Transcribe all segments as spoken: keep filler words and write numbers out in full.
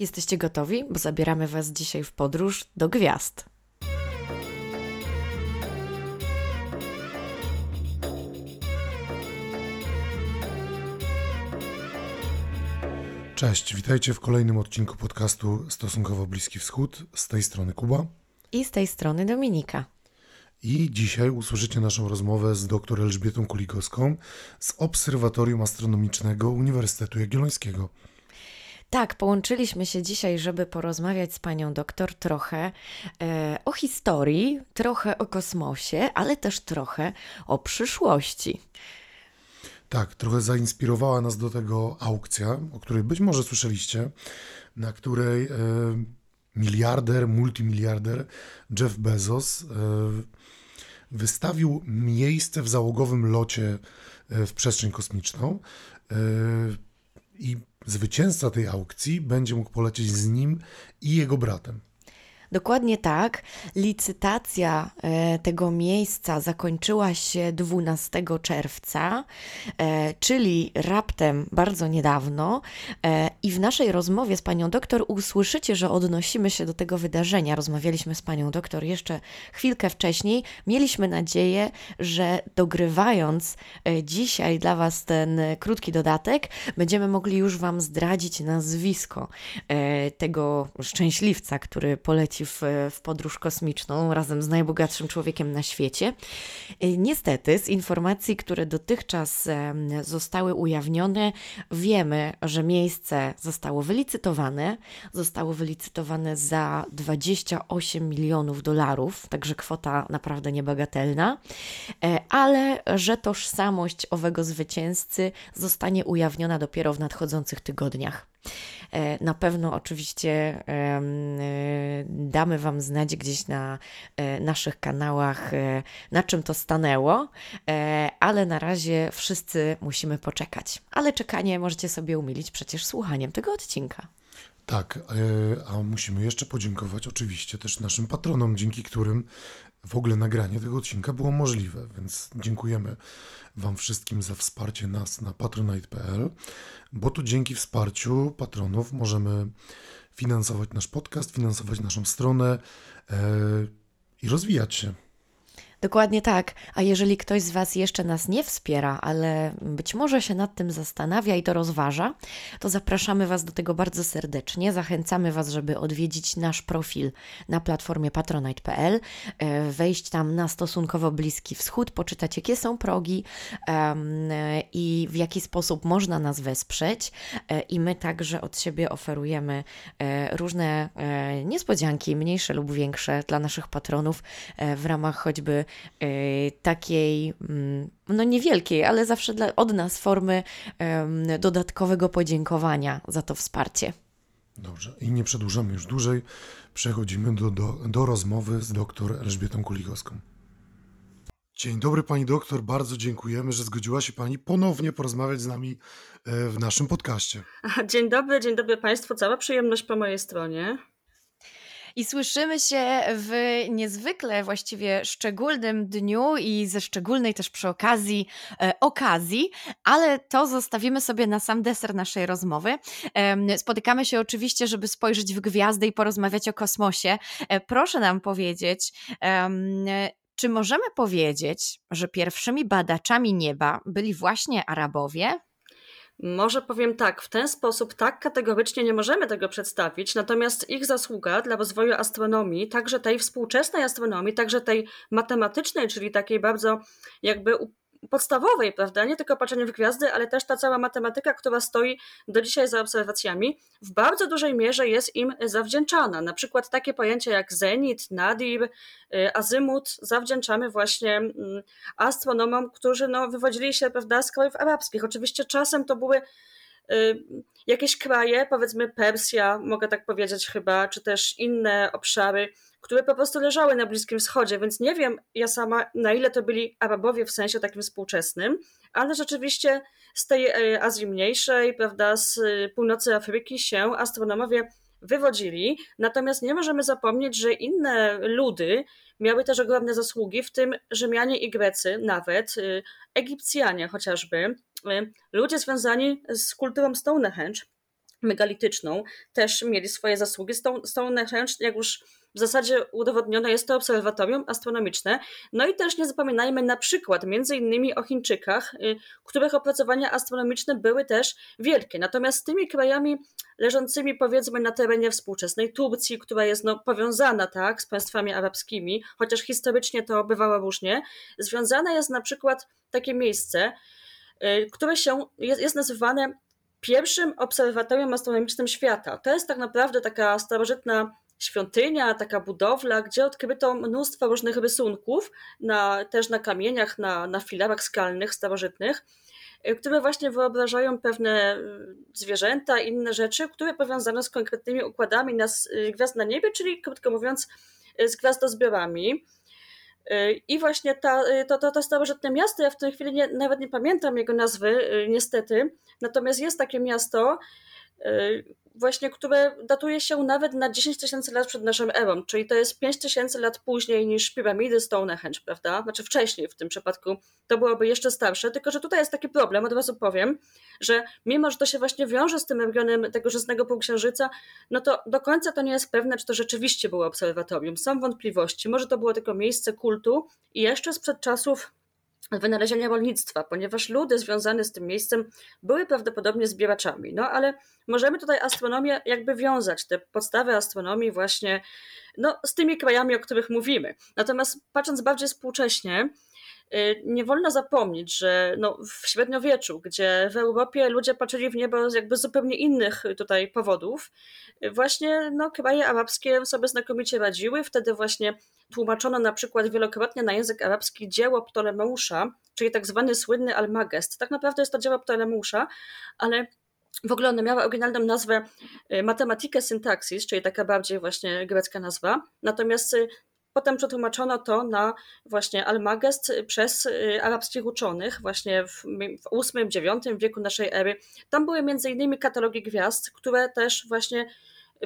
Jesteście gotowi? Bo zabieramy Was dzisiaj w podróż do gwiazd. Cześć, witajcie w kolejnym odcinku podcastu Stosunkowo Bliski Wschód. Z tej strony Kuba. I z tej strony Dominika. I dzisiaj usłyszycie naszą rozmowę z dr Elżbietą Kuligowską z Obserwatorium Astronomicznego Uniwersytetu Jagiellońskiego. Tak, połączyliśmy się dzisiaj, żeby porozmawiać z panią doktor trochę e, o historii, trochę o kosmosie, ale też trochę o przyszłości. Tak, trochę zainspirowała nas do tego aukcja, o której być może słyszeliście, na której e, miliarder, multimiliarder Jeff Bezos e, wystawił miejsce w załogowym locie w przestrzeń kosmiczną e, i zwycięzca tej aukcji będzie mógł polecieć z nim i jego bratem. Dokładnie tak. Licytacja tego miejsca zakończyła się dwunastego czerwca, czyli raptem bardzo niedawno. I w naszej rozmowie z panią doktor usłyszycie, że odnosimy się do tego wydarzenia. Rozmawialiśmy z panią doktor jeszcze chwilkę wcześniej. Mieliśmy nadzieję, że dogrywając dzisiaj dla Was ten krótki dodatek, będziemy mogli już Wam zdradzić nazwisko tego szczęśliwca, który poleci W, w podróż kosmiczną razem z najbogatszym człowiekiem na świecie. Niestety z informacji, które dotychczas zostały ujawnione, wiemy, że miejsce zostało wylicytowane. Zostało wylicytowane za dwadzieścia osiem milionów dolarów, także kwota naprawdę niebagatelna, ale że tożsamość owego zwycięzcy zostanie ujawniona dopiero w nadchodzących tygodniach. Na pewno oczywiście damy Wam znać gdzieś na naszych kanałach, na czym to stanęło, ale na razie wszyscy musimy poczekać. Ale czekanie możecie sobie umilić przecież słuchaniem tego odcinka. Tak, a musimy jeszcze podziękować oczywiście też naszym patronom, dzięki którym w ogóle nagranie tego odcinka było możliwe, więc dziękujemy Wam wszystkim za wsparcie nas na patronite kropka p l, bo to dzięki wsparciu patronów możemy finansować nasz podcast, finansować naszą stronę yy, i rozwijać się. Dokładnie tak, a jeżeli ktoś z Was jeszcze nas nie wspiera, ale być może się nad tym zastanawia i to rozważa, to zapraszamy Was do tego bardzo serdecznie. Zachęcamy Was, żeby odwiedzić nasz profil na platformie patronite kropka p l, wejść tam na Stosunkowo Bliski Wschód, poczytać jakie są progi i w jaki sposób można nas wesprzeć. I my także od siebie oferujemy różne niespodzianki, mniejsze lub większe dla naszych patronów w ramach choćby takiej, no niewielkiej, ale zawsze dla, od nas formy um, dodatkowego podziękowania za to wsparcie. Dobrze, i nie przedłużamy już dłużej. Przechodzimy do, do, do rozmowy z dr Elżbietą Kuligowską. Dzień dobry Pani doktor, bardzo dziękujemy, że zgodziła się Pani ponownie porozmawiać z nami w naszym podcaście. Dzień dobry, dzień dobry Państwu, cała przyjemność po mojej stronie. I słyszymy się w niezwykle właściwie szczególnym dniu i ze szczególnej też przy okazji e, okazji, ale to zostawimy sobie na sam deser naszej rozmowy. E, spotykamy się oczywiście, żeby spojrzeć w gwiazdy i porozmawiać o kosmosie. E, proszę nam powiedzieć, e, czy możemy powiedzieć, że pierwszymi badaczami nieba byli właśnie Arabowie? Może powiem tak, w ten sposób tak kategorycznie nie możemy tego przedstawić, natomiast ich zasługa dla rozwoju astronomii, także tej współczesnej astronomii, także tej matematycznej, czyli takiej bardzo jakby podstawowej, prawda, nie tylko patrzenie w gwiazdy, ale też ta cała matematyka, która stoi do dzisiaj za obserwacjami, w bardzo dużej mierze jest im zawdzięczana. Na przykład takie pojęcia jak Zenit, Nadir, Azymut zawdzięczamy właśnie astronomom, którzy no, wywodzili się, prawda, z krajów arabskich. Oczywiście czasem to były y, jakieś kraje, powiedzmy Persja, mogę tak powiedzieć chyba, czy też inne obszary, które po prostu leżały na Bliskim Wschodzie, więc nie wiem ja sama, na ile to byli Arabowie w sensie takim współczesnym, ale rzeczywiście z tej Azji Mniejszej, prawda, z północy Afryki się astronomowie wywodzili, natomiast nie możemy zapomnieć, że inne ludy miały też ogromne zasługi, w tym Rzymianie i Grecy nawet, Egipcjanie chociażby, ludzie związani z kulturą Stonehenge, megalityczną, też mieli swoje zasługi. Stonehenge, jak już w zasadzie udowodnione jest to obserwatorium astronomiczne. No i też nie zapominajmy na przykład między innymi o Chińczykach, których opracowania astronomiczne były też wielkie. Natomiast z tymi krajami leżącymi powiedzmy na terenie współczesnej Turcji, która jest no, powiązana tak z państwami arabskimi, chociaż historycznie to bywało różnie, związane jest na przykład takie miejsce, które się jest, jest nazywane pierwszym obserwatorium astronomicznym świata. To jest tak naprawdę taka starożytna świątynia, taka budowla, gdzie odkryto mnóstwo różnych rysunków, na, też na kamieniach, na, na filarach skalnych, starożytnych, które właśnie wyobrażają pewne zwierzęta, inne rzeczy, które powiązano z konkretnymi układami nas, gwiazd na niebie, czyli krótko mówiąc z gwiazdozbiorami. I właśnie ta, to, to, to starożytne miasto, ja w tej chwili nie, nawet nie pamiętam jego nazwy niestety, natomiast jest takie miasto, właśnie, które datuje się nawet na dziesięć tysięcy lat przed naszą erą, czyli to jest pięć tysięcy lat później niż piramidy Stonehenge, prawda? Znaczy wcześniej w tym przypadku to byłoby jeszcze starsze, tylko że tutaj jest taki problem, od razu powiem, że mimo, że to się właśnie wiąże z tym regionem tego żyznego półksiężyca, no to do końca to nie jest pewne, czy to rzeczywiście było obserwatorium. Są wątpliwości, może to było tylko miejsce kultu i jeszcze sprzed czasów wynalezienia rolnictwa, ponieważ ludy związane z tym miejscem były prawdopodobnie zbieraczami. No ale możemy tutaj astronomię jakby wiązać, te podstawy astronomii właśnie no, z tymi krajami, o których mówimy. Natomiast patrząc bardziej współcześnie, nie wolno zapomnieć, że no, w średniowieczu, gdzie w Europie ludzie patrzyli w niebo z jakby zupełnie innych tutaj powodów, właśnie no, kraje arabskie sobie znakomicie radziły. Wtedy właśnie tłumaczono na przykład wielokrotnie na język arabski dzieło Ptolemeusza, czyli tak zwany słynny Almagest. Tak naprawdę jest to dzieło Ptolemeusza, ale w ogóle ona miała oryginalną nazwę Mathematikę Syntaxis, czyli taka bardziej właśnie grecka nazwa. Natomiast potem przetłumaczono to na właśnie Almagest przez arabskich uczonych właśnie w ósmym dziewiątym wieku naszej ery. Tam były m.in. katalogi gwiazd, które też właśnie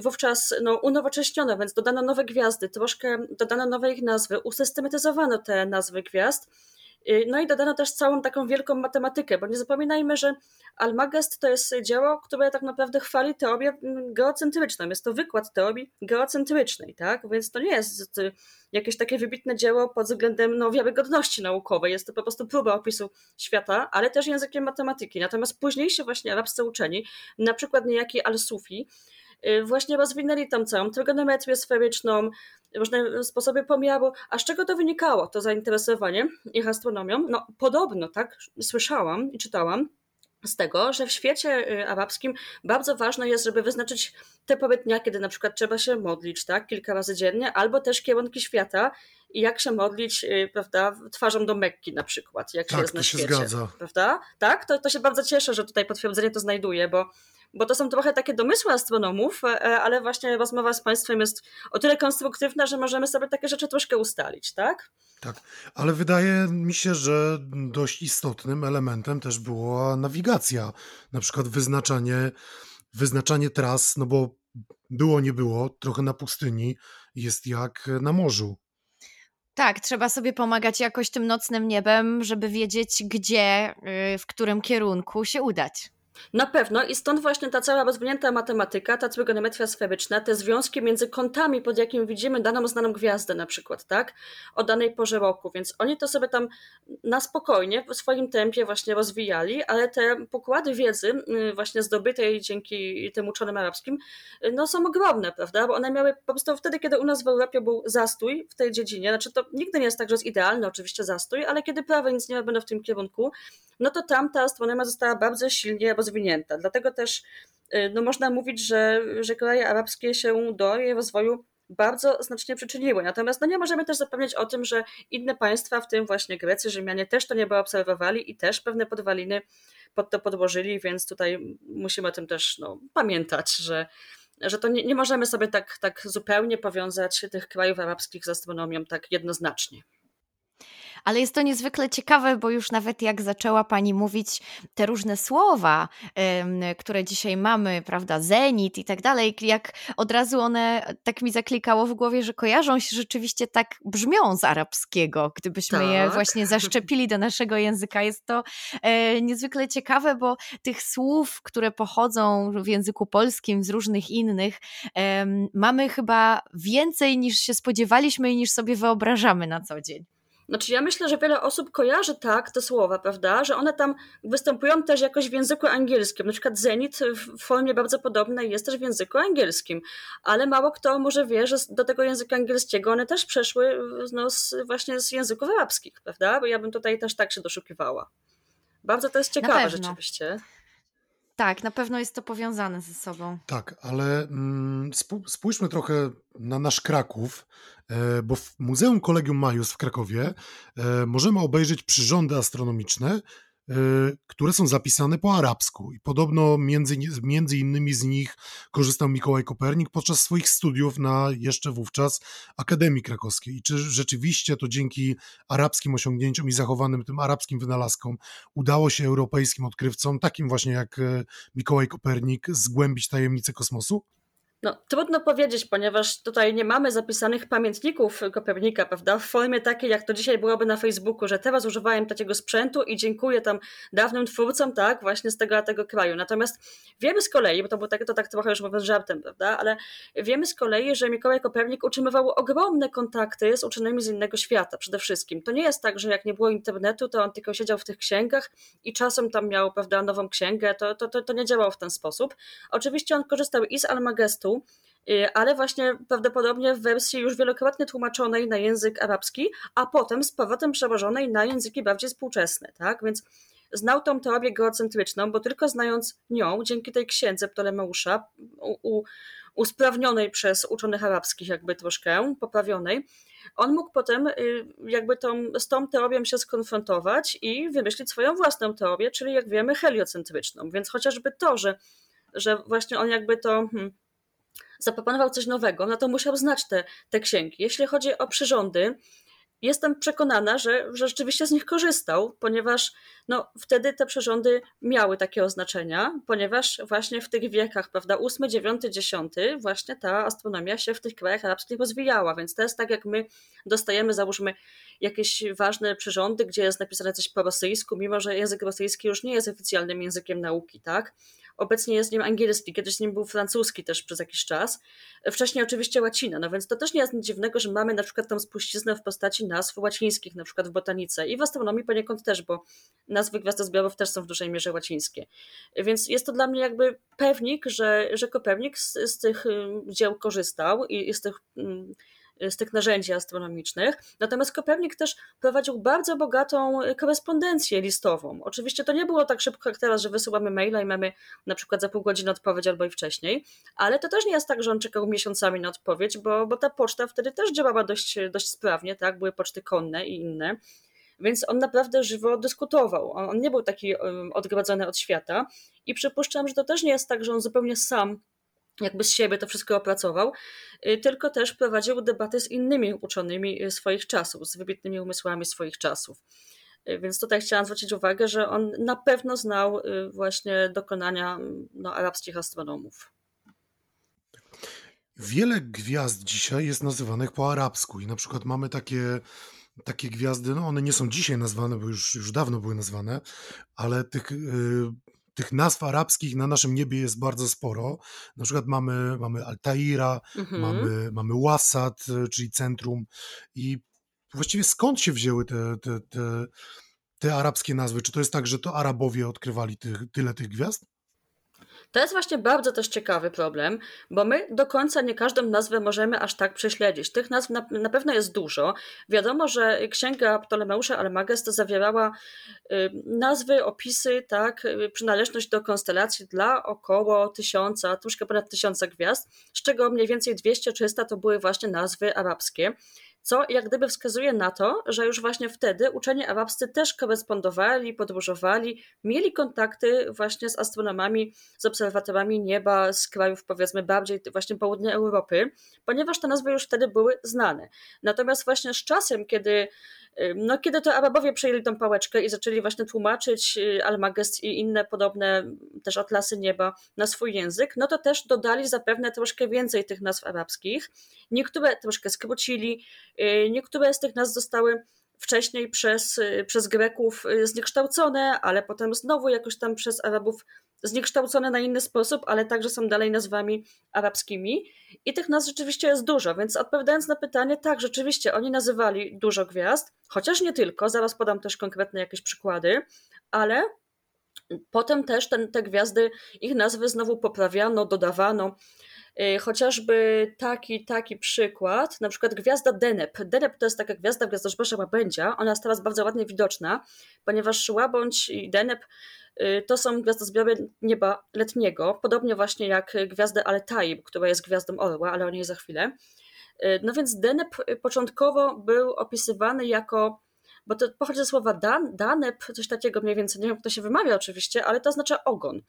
wówczas no, unowocześniono, więc dodano nowe gwiazdy, troszkę dodano nowe ich nazwy, usystematyzowano te nazwy gwiazd, no i dodano też całą taką wielką matematykę, bo nie zapominajmy, że Almagest to jest dzieło, które tak naprawdę chwali teorię geocentryczną, jest to wykład teorii geocentrycznej, tak? Więc to nie jest jakieś takie wybitne dzieło pod względem no, wiarygodności naukowej, jest to po prostu próba opisu świata, ale też językiem matematyki. Natomiast późniejsi właśnie arabscy uczeni, na przykład niejaki Al-Sufi, właśnie rozwinęli tam całą trygonometrię sferyczną, różne sposoby pomiaru. A z czego to wynikało, to zainteresowanie ich astronomią? No podobno, tak, słyszałam i czytałam z tego, że w świecie arabskim bardzo ważne jest, żeby wyznaczyć te pory dnia, kiedy na przykład trzeba się modlić, tak, kilka razy dziennie, albo też kierunki świata i jak się modlić, prawda, twarzą do Mekki na przykład, jak tak, się jest na świecie. Tak, to się zgadza. Prawda? Tak, to, to się bardzo cieszę, że tutaj potwierdzenie to znajduję, bo bo to są trochę takie domysły astronomów, ale właśnie rozmowa z państwem jest o tyle konstruktywna, że możemy sobie takie rzeczy troszkę ustalić, tak? Tak, ale wydaje mi się, że dość istotnym elementem też była nawigacja, na przykład wyznaczanie, wyznaczanie tras, no bo było, nie było, trochę na pustyni jest jak na morzu. Tak, trzeba sobie pomagać jakoś tym nocnym niebem, żeby wiedzieć gdzie, w którym kierunku się udać. Na pewno i stąd właśnie ta cała rozwinięta matematyka, ta trygonometria sferyczna, te związki między kątami, pod jakim widzimy daną znaną gwiazdę na przykład, tak, o danej porze roku, więc oni to sobie tam na spokojnie, w swoim tempie właśnie rozwijali, ale te pokłady wiedzy właśnie zdobytej dzięki tym uczonym arabskim, no są ogromne, prawda, bo one miały po prostu wtedy, kiedy u nas w Europie był zastój w tej dziedzinie, znaczy to nigdy nie jest tak, że jest idealny oczywiście zastój, ale kiedy prawie nic nie robiono w tym kierunku, no to tam ta astronomia została bardzo silnie rozwinięta. Dlatego też no, można mówić, że, że kraje arabskie się do jej rozwoju bardzo znacznie przyczyniły. Natomiast no, nie możemy też zapomnieć o tym, że inne państwa, w tym właśnie Grecy, Rzymianie też to niebo obserwowali i też pewne podwaliny pod to podłożyli, więc tutaj musimy o tym też no, pamiętać, że, że to nie, nie możemy sobie tak, tak zupełnie powiązać tych krajów arabskich z astronomią tak jednoznacznie. ale jest to niezwykle ciekawe, bo już nawet jak zaczęła pani mówić te różne słowa, y, które dzisiaj mamy, prawda, Zenit i tak dalej, jak od razu one tak mi zaklikało w głowie, że kojarzą się rzeczywiście, tak brzmią z arabskiego, gdybyśmy tak. je właśnie zaszczepili do naszego języka. Jest to y, niezwykle ciekawe, bo tych słów, które pochodzą w języku polskim z różnych innych, y, mamy chyba więcej niż się spodziewaliśmy i niż sobie wyobrażamy na co dzień. Znaczy ja myślę, że wiele osób kojarzy tak te słowa, prawda, że one tam występują też jakoś w języku angielskim. Na przykład Zenit w formie bardzo podobnej jest też w języku angielskim, ale mało kto może wie, że do tego języka angielskiego one też przeszły no, z, właśnie z języków arabskich, prawda, bo ja bym tutaj też tak się doszukiwała. Bardzo to jest ciekawe rzeczywiście. Tak, na pewno jest to powiązane ze sobą. Tak, ale mm, spójrzmy trochę na nasz Kraków, bo w Muzeum Collegium Maius w Krakowie możemy obejrzeć przyrządy astronomiczne, które są zapisane po arabsku i podobno między, między innymi z nich korzystał Mikołaj Kopernik podczas swoich studiów na jeszcze wówczas Akademii Krakowskiej. I czy rzeczywiście to dzięki arabskim osiągnięciom i zachowanym tym arabskim wynalazkom udało się europejskim odkrywcom, takim właśnie jak Mikołaj Kopernik, zgłębić tajemnice kosmosu? No, trudno powiedzieć, ponieważ tutaj nie mamy zapisanych pamiętników Kopernika, prawda, w formie takiej, jak to dzisiaj byłoby na Facebooku, że teraz używałem takiego sprzętu i dziękuję tam dawnym twórcom, tak, właśnie z tego a tego kraju. Natomiast wiemy z kolei, bo to było tak, to tak trochę już mówiąc żartem, prawda, ale wiemy z kolei, że Mikołaj Kopernik utrzymywał ogromne kontakty z uczonymi z innego świata przede wszystkim. To nie jest tak, że jak nie było internetu, to on tylko siedział w tych księgach i czasem tam miał, prawda, nową księgę, to, to, to, to nie działało w ten sposób. Oczywiście on korzystał i z Almagestu, ale właśnie prawdopodobnie w wersji już wielokrotnie tłumaczonej na język arabski, a potem z powrotem przełożonej na języki bardziej współczesne, tak? Więc znał tą teorię geocentryczną, bo tylko znając nią, dzięki tej księdze Ptolemeusza, u, u, usprawnionej przez uczonych arabskich jakby troszkę, poprawionej, on mógł potem jakby tą, z tą teorią się skonfrontować i wymyślić swoją własną teorię, czyli jak wiemy heliocentryczną. Więc chociażby to, że, że właśnie on jakby to... Hmm, zaproponował coś nowego, no to musiał znać te, te księgi. Jeśli chodzi o przyrządy, jestem przekonana, że, że rzeczywiście z nich korzystał, ponieważ no, wtedy te przyrządy miały takie oznaczenia, ponieważ właśnie w tych wiekach, prawda, ósmy, dziewiąty, dziesiąty właśnie ta astronomia się w tych krajach arabskich rozwijała, więc to jest tak, jak my dostajemy, załóżmy, jakieś ważne przyrządy, gdzie jest napisane coś po rosyjsku, mimo że język rosyjski już nie jest oficjalnym językiem nauki, tak? Obecnie jest nim angielski, kiedyś nim był francuski też przez jakiś czas, wcześniej oczywiście łacina, no więc to też nie jest nic dziwnego, że mamy na przykład tą spuściznę w postaci nazw łacińskich, na przykład w botanice i w astronomii poniekąd też, bo nazwy gwiazdozbiorów też są w dużej mierze łacińskie. Więc jest to dla mnie jakby pewnik, że, że Kopernik z, z tych dzieł korzystał i, i z tych... Mm, z tych narzędzi astronomicznych. Natomiast Kopernik też prowadził bardzo bogatą korespondencję listową. Oczywiście to nie było tak szybko jak teraz, że wysyłamy maila i mamy na przykład za pół godziny odpowiedź albo i wcześniej, ale to też nie jest tak, że on czekał miesiącami na odpowiedź, bo, bo ta poczta wtedy też działała dość, dość sprawnie, tak? Były poczty konne i inne. Więc on naprawdę żywo dyskutował. On, on nie był taki um, odgradzony od świata i przypuszczam, że to też nie jest tak, że on zupełnie sam jakby z siebie to wszystko opracował, tylko też prowadził debaty z innymi uczonymi swoich czasów, z wybitnymi umysłami swoich czasów. Więc tutaj chciałam zwrócić uwagę, że on na pewno znał właśnie dokonania no, arabskich astronomów. Wiele gwiazd dzisiaj jest nazywanych po arabsku i na przykład mamy takie... Takie gwiazdy, no one nie są dzisiaj nazwane, bo już, już dawno były nazwane, ale tych, yy, tych nazw arabskich na naszym niebie jest bardzo sporo. Na przykład mamy, mamy Altaira, mhm. mamy, mamy Wasat, czyli centrum. I właściwie skąd się wzięły te, te, te, te arabskie nazwy? Czy to jest tak, że to Arabowie odkrywali tych, tyle tych gwiazd? To jest właśnie bardzo też ciekawy problem, bo my do końca nie każdą nazwę możemy aż tak prześledzić. Tych nazw na, na pewno jest dużo. Wiadomo, że księga Ptolemeusza Almagest zawierała y, nazwy, opisy, tak, y, przynależność do konstelacji dla około tysiąca, troszkę ponad tysiąca gwiazd, z czego mniej więcej dwieście trzysta to były właśnie nazwy arabskie. Co jak gdyby wskazuje na to, że już właśnie wtedy uczeni arabscy też korespondowali, podróżowali, mieli kontakty właśnie z astronomami, z obserwatorami nieba z krajów powiedzmy bardziej właśnie południa Europy, ponieważ te nazwy już wtedy były znane. Natomiast właśnie z czasem, kiedy No, kiedy to Arabowie przejęli tą pałeczkę i zaczęli właśnie tłumaczyć Almagest i inne podobne też atlasy nieba na swój język, no to też dodali zapewne troszkę więcej tych nazw arabskich. Niektóre troszkę skrócili, niektóre z tych nazw zostały wcześniej przez, przez Greków zniekształcone, ale potem znowu jakoś tam przez Arabów zniekształcone na inny sposób, ale także są dalej nazwami arabskimi. I tych nazw rzeczywiście jest dużo, więc odpowiadając na pytanie, tak, rzeczywiście oni nazywali dużo gwiazd, chociaż nie tylko, zaraz podam też konkretne jakieś przykłady, ale potem też ten, te gwiazdy, ich nazwy znowu poprawiano, dodawano. Chociażby taki, taki przykład, na przykład gwiazda Deneb. Deneb to jest taka gwiazda w gwiazdoszborze łabędzia, ona jest teraz bardzo ładnie widoczna, ponieważ łabędź i Deneb to są gwiazdozbiory nieba letniego, podobnie właśnie jak gwiazda Altair, która jest gwiazdą orła, ale o niej za chwilę. No więc Deneb początkowo był opisywany jako, bo to pochodzi ze słowa dan, daneb, coś takiego mniej więcej, nie wiem, kto się wymawia oczywiście, ale to oznacza ogon.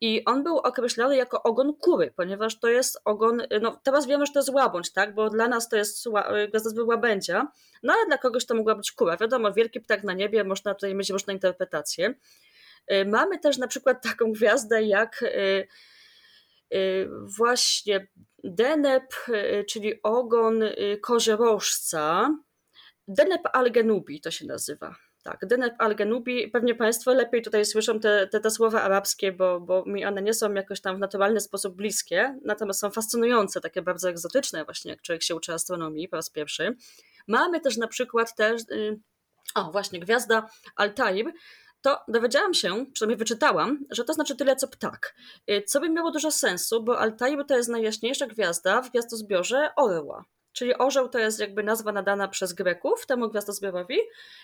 I on był określony jako ogon kury, ponieważ to jest ogon, no teraz wiemy, że to jest łabędź, tak, bo dla nas to jest gwiazdozbiór łabędzia, no ale dla kogoś to mogła być kura. Wiadomo, wielki ptak na niebie, można tutaj mieć różne interpretacje. Mamy też na przykład taką gwiazdę jak właśnie Deneb, czyli ogon koziorożca. Deneb Algenubi to się nazywa. Tak, Deneb Algenubi. Pewnie Państwo lepiej tutaj słyszą te, te, te słowa arabskie, bo, bo mi one nie są jakoś tam w naturalny sposób bliskie, natomiast są fascynujące, takie bardzo egzotyczne właśnie, jak człowiek się uczy astronomii po raz pierwszy. Mamy też na przykład też, o właśnie, gwiazda Altair, to dowiedziałam się, przynajmniej wyczytałam, że to znaczy tyle co ptak. Co by miało dużo sensu, bo Altair to jest najjaśniejsza gwiazda w gwiazdozbiorze orła. Czyli orzeł to jest jakby nazwa nadana przez Greków temu gwiazdozbiorowi,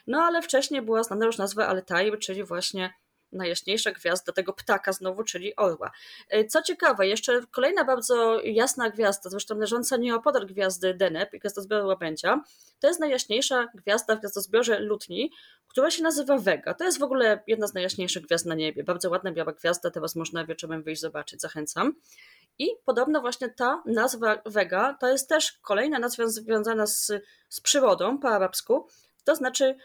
no ale wcześniej była znana już nazwa Altair, czyli właśnie najjaśniejsza gwiazda tego ptaka znowu, czyli orła. Co ciekawe, jeszcze kolejna bardzo jasna gwiazda, zresztą leżąca nieopodal gwiazdy Deneb i gwiazdozbioru łabędzia, to jest najjaśniejsza gwiazda w gwiazdozbiorze lutni, która się nazywa Vega. To jest w ogóle jedna z najjaśniejszych gwiazd na niebie. Bardzo ładna biała gwiazda, teraz można wieczorem wyjść zobaczyć, zachęcam. I podobno właśnie ta nazwa Vega to jest też kolejna nazwa związana z, z przyrodą po arabsku, to znaczy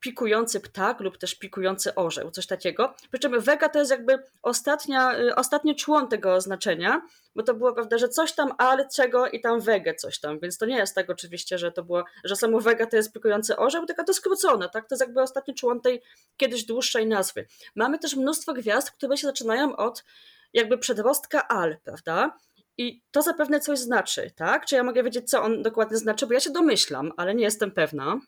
pikujący ptak lub też pikujący orzeł, coś takiego. Przy czym Vega to jest jakby ostatnia, ostatni człon tego oznaczenia, bo to było, prawda, że coś tam, ale czego i tam Vega coś tam, więc to nie jest tak oczywiście, że to było, że samo Vega to jest pikujący orzeł, tylko to skrócone, tak? To jest jakby ostatni człon tej kiedyś dłuższej nazwy. Mamy też mnóstwo gwiazd, które się zaczynają od jakby przedrostka al, prawda? I to zapewne coś znaczy, tak? Czy ja mogę wiedzieć, co on dokładnie znaczy? Bo ja się domyślam, ale nie jestem pewna.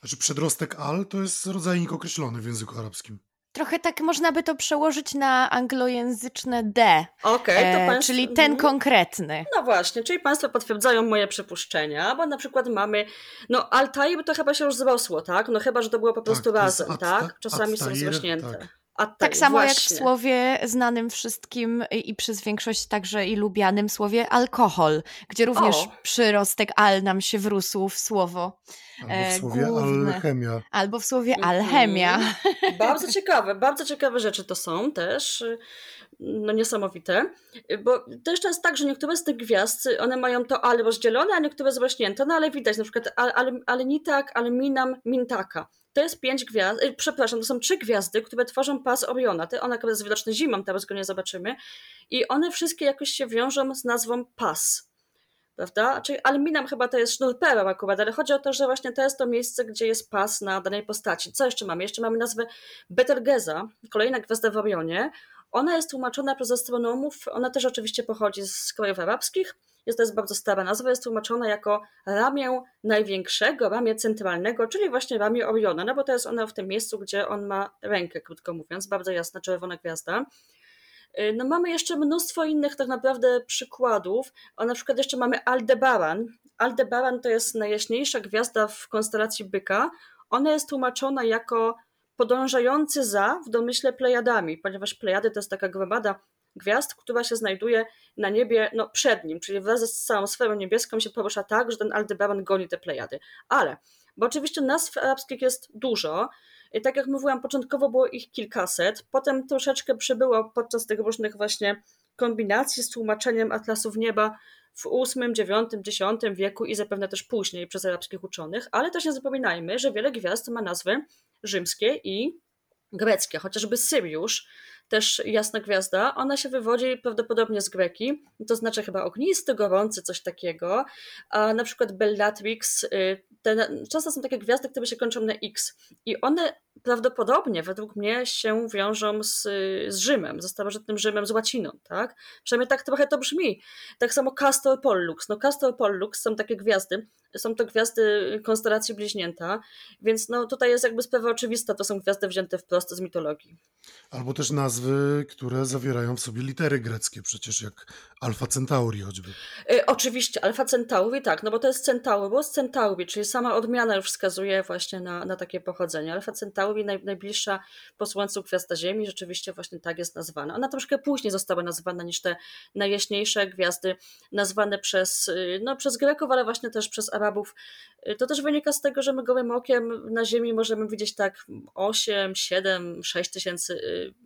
Znaczy przedrostek al to jest rodzajnik określony w języku arabskim. Trochę tak można by to przełożyć na anglojęzyczne D, okay, to e, państw... czyli ten konkretny. No właśnie, czyli Państwo potwierdzają moje przypuszczenia, bo na przykład mamy, no Altair to chyba się już zrosło, tak? No chyba, że to było po prostu tak, razem, at, tak? Czasami at, są zrośnięte. Tak. Altair, tak samo właśnie. Jak w słowie znanym wszystkim i przez większość także i lubianym słowie alkohol, gdzie również o. przyrostek al nam się wrósł w słowo Albo w słowie główne. alchemia. Albo w słowie alchemia. Mm-hmm. Bardzo ciekawe, bardzo ciekawe rzeczy to są też, no niesamowite, bo też jest tak, że niektóre z tych gwiazd, one mają to al rozdzielone, a niektóre zrośnięte, no ale widać na przykład al, al, Alnitak, Alnilam, Mintaka. To jest pięć gwiazd, przepraszam, to są trzy gwiazdy, które tworzą pas Oriona. Ona jest widoczna zimą, teraz go nie zobaczymy. I one wszystkie jakoś się wiążą z nazwą pas. Prawda? Czyli Alminam chyba to jest sznur pereł akurat, ale chodzi o to, że właśnie to jest to miejsce, gdzie jest pas na danej postaci. Co jeszcze mamy? Jeszcze mamy nazwę Betelgeza, kolejna gwiazda w Orionie. Ona jest tłumaczona przez astronomów, ona też oczywiście pochodzi z krajów arabskich. Jest to jest bardzo stara nazwa, jest tłumaczona jako ramię największego, ramię centralnego, czyli właśnie ramię Oriona, no bo to jest ona w tym miejscu, gdzie on ma rękę, krótko mówiąc, bardzo jasna, czerwona gwiazda. No mamy jeszcze mnóstwo innych tak naprawdę przykładów, o, na przykład jeszcze mamy Aldebaran. Aldebaran to jest najjaśniejsza gwiazda w konstelacji Byka, ona jest tłumaczona jako podążający za, w domyśle, Plejadami, ponieważ Plejady to jest taka gromada gwiazd, która się znajduje na niebie no przed nim, czyli wraz z całą sferą niebieską się porusza tak, że ten Aldebaran goni te Plejady. Ale, bo oczywiście nazw arabskich jest dużo, i tak jak mówiłam, początkowo było ich kilkaset, potem troszeczkę przybyło podczas tych różnych właśnie kombinacji z tłumaczeniem atlasów nieba w ósmym, dziewiątym, dziesiątym wieku i zapewne też później przez arabskich uczonych, ale też nie zapominajmy, że wiele gwiazd ma nazwy rzymskie i greckie, chociażby Syriusz, też jasna gwiazda, ona się wywodzi prawdopodobnie z greki, to znaczy chyba ognisty, gorący, coś takiego, a na przykład Bellatrix, te, często są takie gwiazdy, które się kończą na X i one prawdopodobnie według mnie się wiążą z, z Rzymem, ze starożytnym Rzymem, z łaciną, tak? Przynajmniej tak trochę to brzmi. Tak samo Castor, Pollux. No Castor, Pollux są takie gwiazdy, są to gwiazdy konstelacji Bliźnięta, więc no tutaj jest jakby sprawa oczywista, to są gwiazdy wzięte wprost z mitologii. Albo też nazwy, które zawierają w sobie litery greckie, przecież jak Alfa Centauri choćby. Y, oczywiście, Alfa Centauri, tak, no bo to jest Centaurus, Centauri, czyli sama odmiana już wskazuje właśnie na, na takie pochodzenie. Alfa Centauri, naj, najbliższa po Słońcu gwiazda Ziemi, rzeczywiście właśnie tak jest nazwana. Ona troszkę później została nazwana niż te najjaśniejsze gwiazdy nazwane przez, no, przez Greków, ale właśnie też przez Arabów. To też wynika z tego, że my gołym okiem na Ziemi możemy widzieć tak osiem, siedem, sześć tysięcy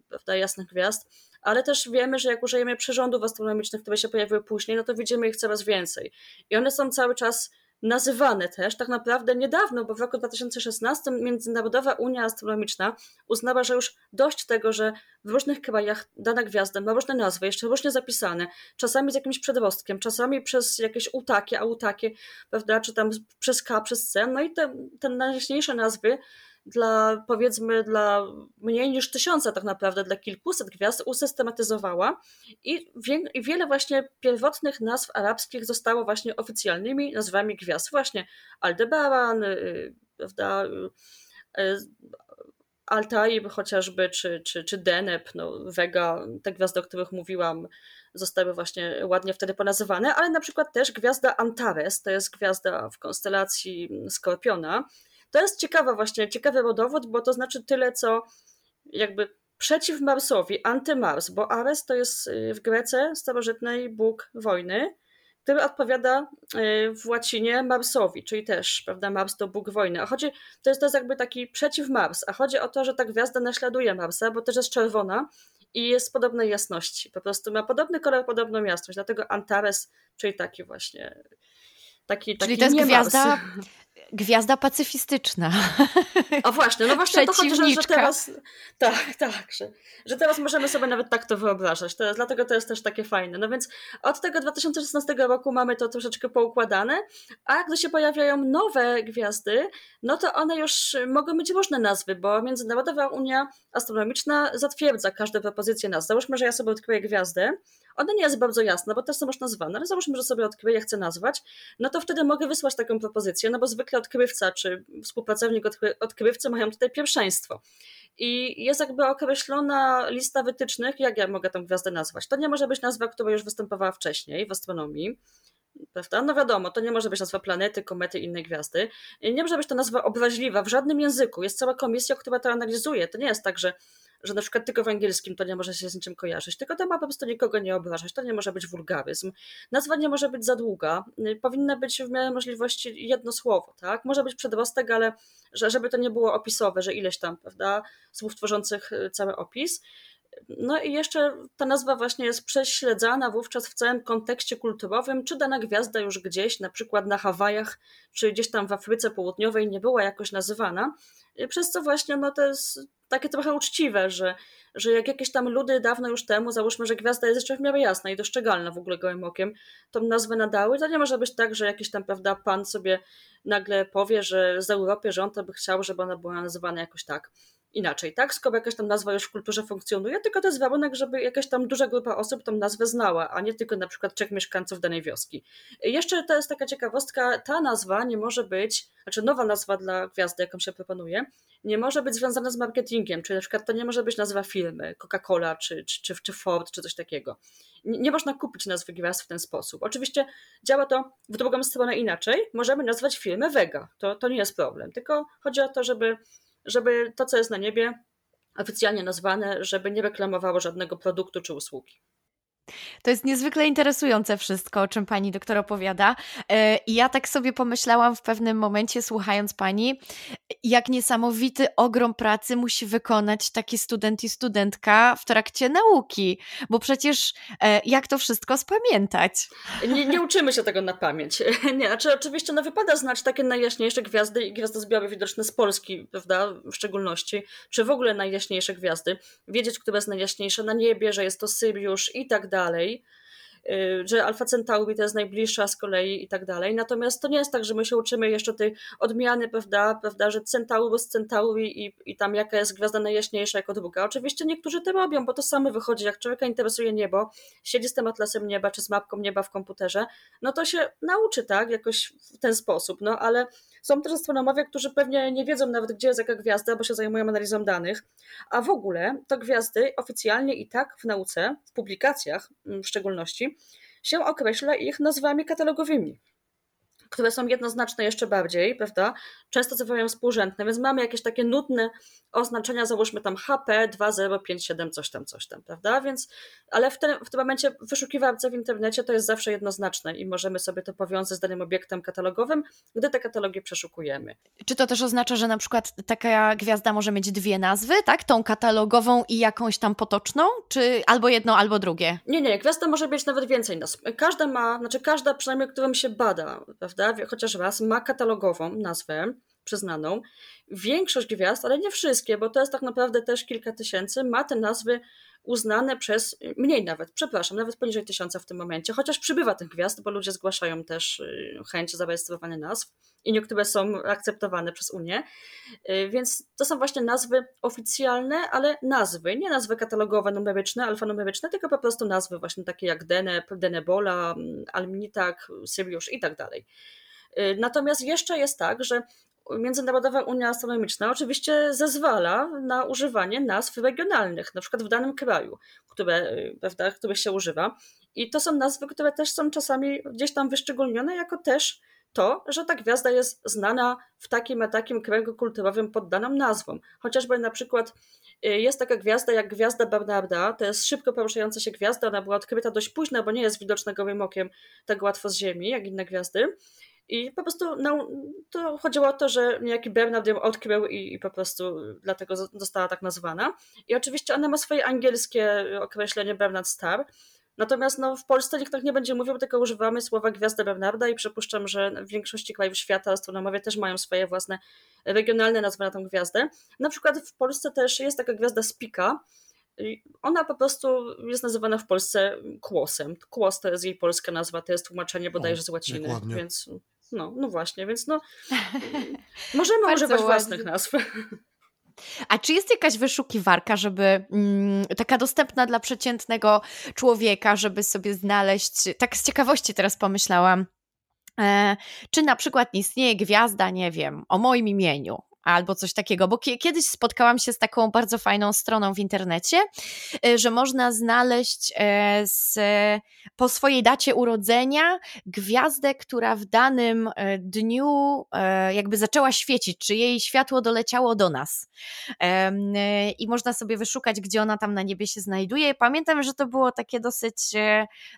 prawda, jasnych gwiazd, ale też wiemy, że jak użyjemy przyrządów astronomicznych, które się pojawiły później, no to widzimy ich coraz więcej. I one są cały czas nazywane też, tak naprawdę niedawno, bo w roku dwa tysiące szesnastym Międzynarodowa Unia Astronomiczna uznała, że już dość tego, że w różnych krajach dana gwiazda ma różne nazwy, jeszcze różnie zapisane, czasami z jakimś przedrostkiem, czasami przez jakieś u takie, a u takie, prawda, czy tam przez K, przez C, no i te, te najjaśniejsze nazwy dla, powiedzmy, dla mniej niż tysiąca tak naprawdę, dla kilkuset gwiazd usystematyzowała i, wie, i wiele właśnie pierwotnych nazw arabskich zostało właśnie oficjalnymi nazwami gwiazd. Właśnie Aldebaran, y, prawda, y, y, Altair chociażby, czy, czy, czy Deneb, no, Vega, te gwiazdy, o których mówiłam, zostały właśnie ładnie wtedy ponazywane, ale na przykład też gwiazda Antares, to jest gwiazda w konstelacji Skorpiona. To jest ciekawa właśnie, ciekawy rodowód, bo to znaczy tyle, co jakby przeciw Marsowi, antymars, bo Ares to jest w Grece starożytnej bóg wojny, który odpowiada w łacinie Marsowi, czyli też, prawda, Mars to bóg wojny. A chodzi, to jest, to jest jakby taki przeciw Mars, a chodzi o to, że ta gwiazda naśladuje Marsa, bo też jest czerwona i jest podobnej jasności, po prostu ma podobny kolor, podobną jasność, dlatego Antares, czyli taki właśnie, taki, taki czyli to jest nie gwiazda... Mars. Gwiazda pacyfistyczna. O właśnie, no właśnie o to chodzi, że, że teraz tak, tak, że, że teraz możemy sobie nawet tak to wyobrażać, to, dlatego to jest też takie fajne. No więc od tego dwa tysiące szesnastego roku mamy to troszeczkę poukładane, a gdy się pojawiają nowe gwiazdy, no to one już mogą mieć różne nazwy, bo Międzynarodowa Unia Astronomiczna zatwierdza każdą propozycję nazw. Załóżmy, że ja sobie odkryję gwiazdę, ona nie jest bardzo jasna, bo też są już nazwane, ale załóżmy, że sobie odkryję, chcę nazwać, no to wtedy mogę wysłać taką propozycję, no bo zwykle odkrywca czy współpracownik odkry- odkrywcy mają tutaj pierwszeństwo. I jest jakby określona lista wytycznych, jak ja mogę tę gwiazdę nazwać. To nie może być nazwa, która już występowała wcześniej w astronomii, prawda? No wiadomo, to nie może być nazwa planety, komety, innej gwiazdy. Nie może być to nazwa obraźliwa w żadnym języku. Jest cała komisja, która to analizuje. To nie jest tak, że że na przykład tylko w angielskim to nie może się z niczym kojarzyć, tylko to ma po prostu nikogo nie obrażać, to nie może być wulgaryzm, nazwa nie może być za długa, powinna być w miarę możliwości jedno słowo, tak? Może być przedrostek, ale że, żeby to nie było opisowe, że ileś tam, prawda, słów tworzących cały opis. No i jeszcze ta nazwa właśnie jest prześledzana wówczas w całym kontekście kulturowym, czy dana gwiazda już gdzieś, na przykład na Hawajach, czy gdzieś tam w Afryce Południowej nie była jakoś nazywana, przez co właśnie no to jest takie trochę uczciwe, że, że jak jakieś tam ludy dawno już temu, załóżmy, że gwiazda jest jeszcze w miarę jasna i dostrzegalna w ogóle gołym okiem, tą nazwę nadały, to nie może być tak, że jakiś tam, prawda, pan sobie nagle powie, że z Europy rząd by chciał, żeby ona była nazywana jakoś tak. Inaczej, tak? Skoro jakaś tam nazwa już w kulturze funkcjonuje, tylko to jest warunek, żeby jakaś tam duża grupa osób tą nazwę znała, a nie tylko na przykład trzech mieszkańców danej wioski. Jeszcze to jest taka ciekawostka, ta nazwa nie może być, znaczy nowa nazwa dla gwiazdy, jaką się proponuje, nie może być związana z marketingiem, czyli na przykład to nie może być nazwa firmy, Coca-Cola czy, czy, czy Ford, czy coś takiego. Nie, nie można kupić nazwy gwiazd w ten sposób. Oczywiście działa to w drugą stronę inaczej, możemy nazwać firmę Vega, to, to nie jest problem, tylko chodzi o to, żeby żeby to, co jest na niebie, oficjalnie nazwane, żeby nie reklamowało żadnego produktu czy usługi. To jest niezwykle interesujące wszystko, o czym pani doktor opowiada. I ja tak sobie pomyślałam w pewnym momencie, słuchając pani, jak niesamowity ogrom pracy musi wykonać taki student i studentka w trakcie nauki, bo przecież jak to wszystko spamiętać? Nie, nie uczymy się tego na pamięć. Nie, znaczy oczywiście no, wypada znać takie najjaśniejsze gwiazdy i gwiazdozbiory widoczne z Polski, prawda, w szczególności, czy w ogóle najjaśniejsze gwiazdy. Wiedzieć, która jest najjaśniejsza na niebie, że jest to Syriusz i tak dalej. Dalej, że Alfa Centauri to jest najbliższa z kolei i tak dalej. Natomiast to nie jest tak, że my się uczymy jeszcze tej odmiany, prawda, prawda że Centaurus, Centauri i, i tam jaka jest gwiazda najjaśniejsza jako druga. Oczywiście niektórzy to robią, bo to samo wychodzi. Jak człowieka interesuje niebo, siedzi z tym atlasem nieba czy z mapką nieba w komputerze, no to się nauczy tak jakoś w ten sposób. No ale są też astronomowie, którzy pewnie nie wiedzą nawet, gdzie jest jaka gwiazda, bo się zajmują analizą danych. A w ogóle to gwiazdy oficjalnie i tak w nauce, w publikacjach w szczególności, się określa ich nazwami katalogowymi, które są jednoznaczne jeszcze bardziej, prawda? Często zawierają współrzędne, więc mamy jakieś takie nudne oznaczenia, załóżmy tam H P dwa zero pięć siedem coś tam, coś tam, prawda? Więc, ale w, ten, w tym momencie w wyszukiwarce w internecie to jest zawsze jednoznaczne i możemy sobie to powiązać z danym obiektem katalogowym, gdy te katalogi przeszukujemy. Czy to też oznacza, że na przykład taka gwiazda może mieć dwie nazwy, tak? Tą katalogową i jakąś tam potoczną? Czy albo jedno, albo drugie? Nie, nie, gwiazda może mieć nawet więcej nazw. Każda ma, znaczy każda przynajmniej, którą się bada, prawda? Chociaż raz ma katalogową nazwę przyznaną. Większość gwiazd, ale nie wszystkie, bo to jest tak naprawdę też kilka tysięcy, ma te nazwy uznane przez, mniej nawet, przepraszam, nawet poniżej tysiąca w tym momencie, chociaż przybywa tych gwiazd, bo ludzie zgłaszają też chęć zarejestrowania nazw i niektóre są akceptowane przez Unię, więc to są właśnie nazwy oficjalne, ale nazwy, nie nazwy katalogowe, numeryczne, alfanumeryczne, tylko po prostu nazwy właśnie takie jak Deneb, Denebola, Alnitak, Syriusz i tak dalej. Natomiast jeszcze jest tak, że Międzynarodowa Unia Astronomiczna oczywiście zezwala na używanie nazw regionalnych, na przykład w danym kraju, które, prawda, których się używa. I to są nazwy, które też są czasami gdzieś tam wyszczególnione, jako też to, że ta gwiazda jest znana w takim a takim kręgu kulturowym pod daną nazwą. Chociażby na przykład jest taka gwiazda jak gwiazda Barnarda, to jest szybko poruszająca się gwiazda, ona była odkryta dość późno, bo nie jest widoczna gołym okiem tak łatwo z Ziemi jak inne gwiazdy. I po prostu no, to chodziło o to, że niejaki Barnard ją odkrył i, i po prostu dlatego została tak nazwana. I oczywiście ona ma swoje angielskie określenie Barnard Star, natomiast no, w Polsce nikt tak nie będzie mówił, tylko używamy słowa gwiazda Barnarda i przypuszczam, że w większości krajów świata astronomowie też mają swoje własne regionalne nazwy na tą gwiazdę. Na przykład w Polsce też jest taka gwiazda Spika, ona po prostu jest nazywana w Polsce kłosem. Kłos to jest jej polska nazwa, to jest tłumaczenie bodajże z łaciny, dokładnie. Więc no, no właśnie, więc no możemy używać ładnie własnych nazw. A czy jest jakaś wyszukiwarka, żeby mm, taka dostępna dla przeciętnego człowieka, żeby sobie znaleźć, tak z ciekawości teraz pomyślałam, e, czy na przykład istnieje gwiazda, nie wiem, o moim imieniu, albo coś takiego, bo kiedyś spotkałam się z taką bardzo fajną stroną w internecie, że można znaleźć z, po swojej dacie urodzenia gwiazdę, która w danym dniu jakby zaczęła świecić, czy jej światło doleciało do nas. I można sobie wyszukać, gdzie ona tam na niebie się znajduje. Pamiętam, że to było takie dosyć,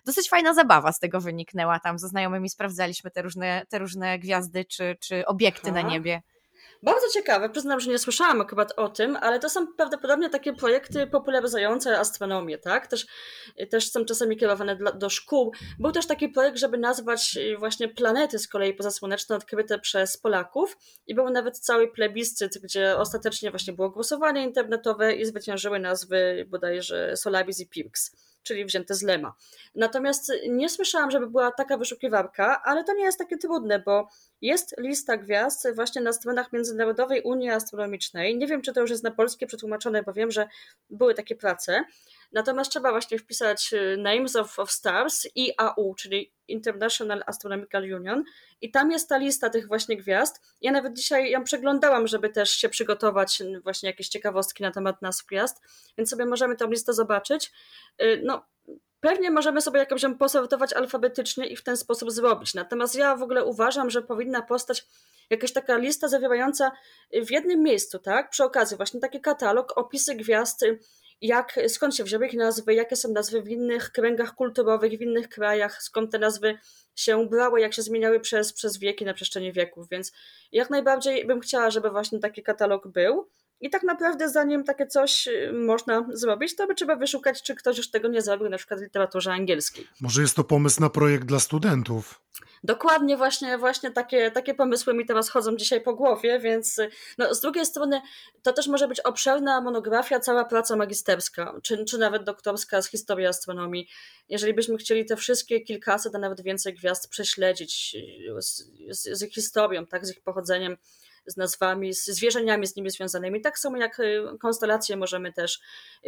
dosyć fajna zabawa z tego wyniknęła. Tam ze znajomymi sprawdzaliśmy te różne, te różne gwiazdy czy, czy obiekty Aha. na niebie. Bardzo ciekawe, przyznam, że nie słyszałam akurat o tym, ale to są prawdopodobnie takie projekty popularyzujące astronomię, tak? Też, też są czasami kierowane dla, do szkół. Był też taki projekt, żeby nazwać właśnie planety z kolei pozasłoneczne odkryte przez Polaków i był nawet cały plebiscyt, gdzie ostatecznie właśnie było głosowanie internetowe i zwyciężyły nazwy bodajże Solaris i Pirx, czyli wzięte z Lema. Natomiast nie słyszałam, żeby była taka wyszukiwarka, ale to nie jest takie trudne, bo jest lista gwiazd właśnie na stronach Międzynarodowej Unii Astronomicznej. Nie wiem, czy to już jest na polskie przetłumaczone, bo wiem, że były takie prace. Natomiast trzeba właśnie wpisać Names of, of Stars, I A U, czyli International Astronomical Union. I tam jest ta lista tych właśnie gwiazd. Ja nawet dzisiaj ją przeglądałam, żeby też się przygotować właśnie jakieś ciekawostki na temat nazw gwiazd, więc sobie możemy tą listę zobaczyć. No, pewnie możemy sobie jakąś ją posortować alfabetycznie i w ten sposób zrobić. Natomiast ja w ogóle uważam, że powinna powstać jakaś taka lista zawierająca w jednym miejscu, tak? Przy okazji właśnie taki katalog, opisy gwiazd jak, skąd się wzięły ich nazwy, jakie są nazwy w innych kręgach kulturowych, w innych krajach, skąd te nazwy się brały, jak się zmieniały przez, przez wieki, na przestrzeni wieków, więc jak najbardziej bym chciała, żeby właśnie taki katalog był. I tak naprawdę zanim takie coś można zrobić, to by trzeba wyszukać, czy ktoś już tego nie zrobił, na przykład w literaturze angielskiej. Może jest to pomysł na projekt dla studentów? Dokładnie, właśnie, właśnie takie, takie pomysły mi teraz chodzą dzisiaj po głowie, więc no, z drugiej strony to też może być obszerna monografia, cała praca magisterska, czy, czy nawet doktorska z historii astronomii. Jeżeli byśmy chcieli te wszystkie kilkaset, a nawet więcej gwiazd prześledzić z, z, z ich historią, tak, z ich pochodzeniem, z nazwami, z zwierzeniami z nimi związanymi. Tak samo jak konstelacje możemy też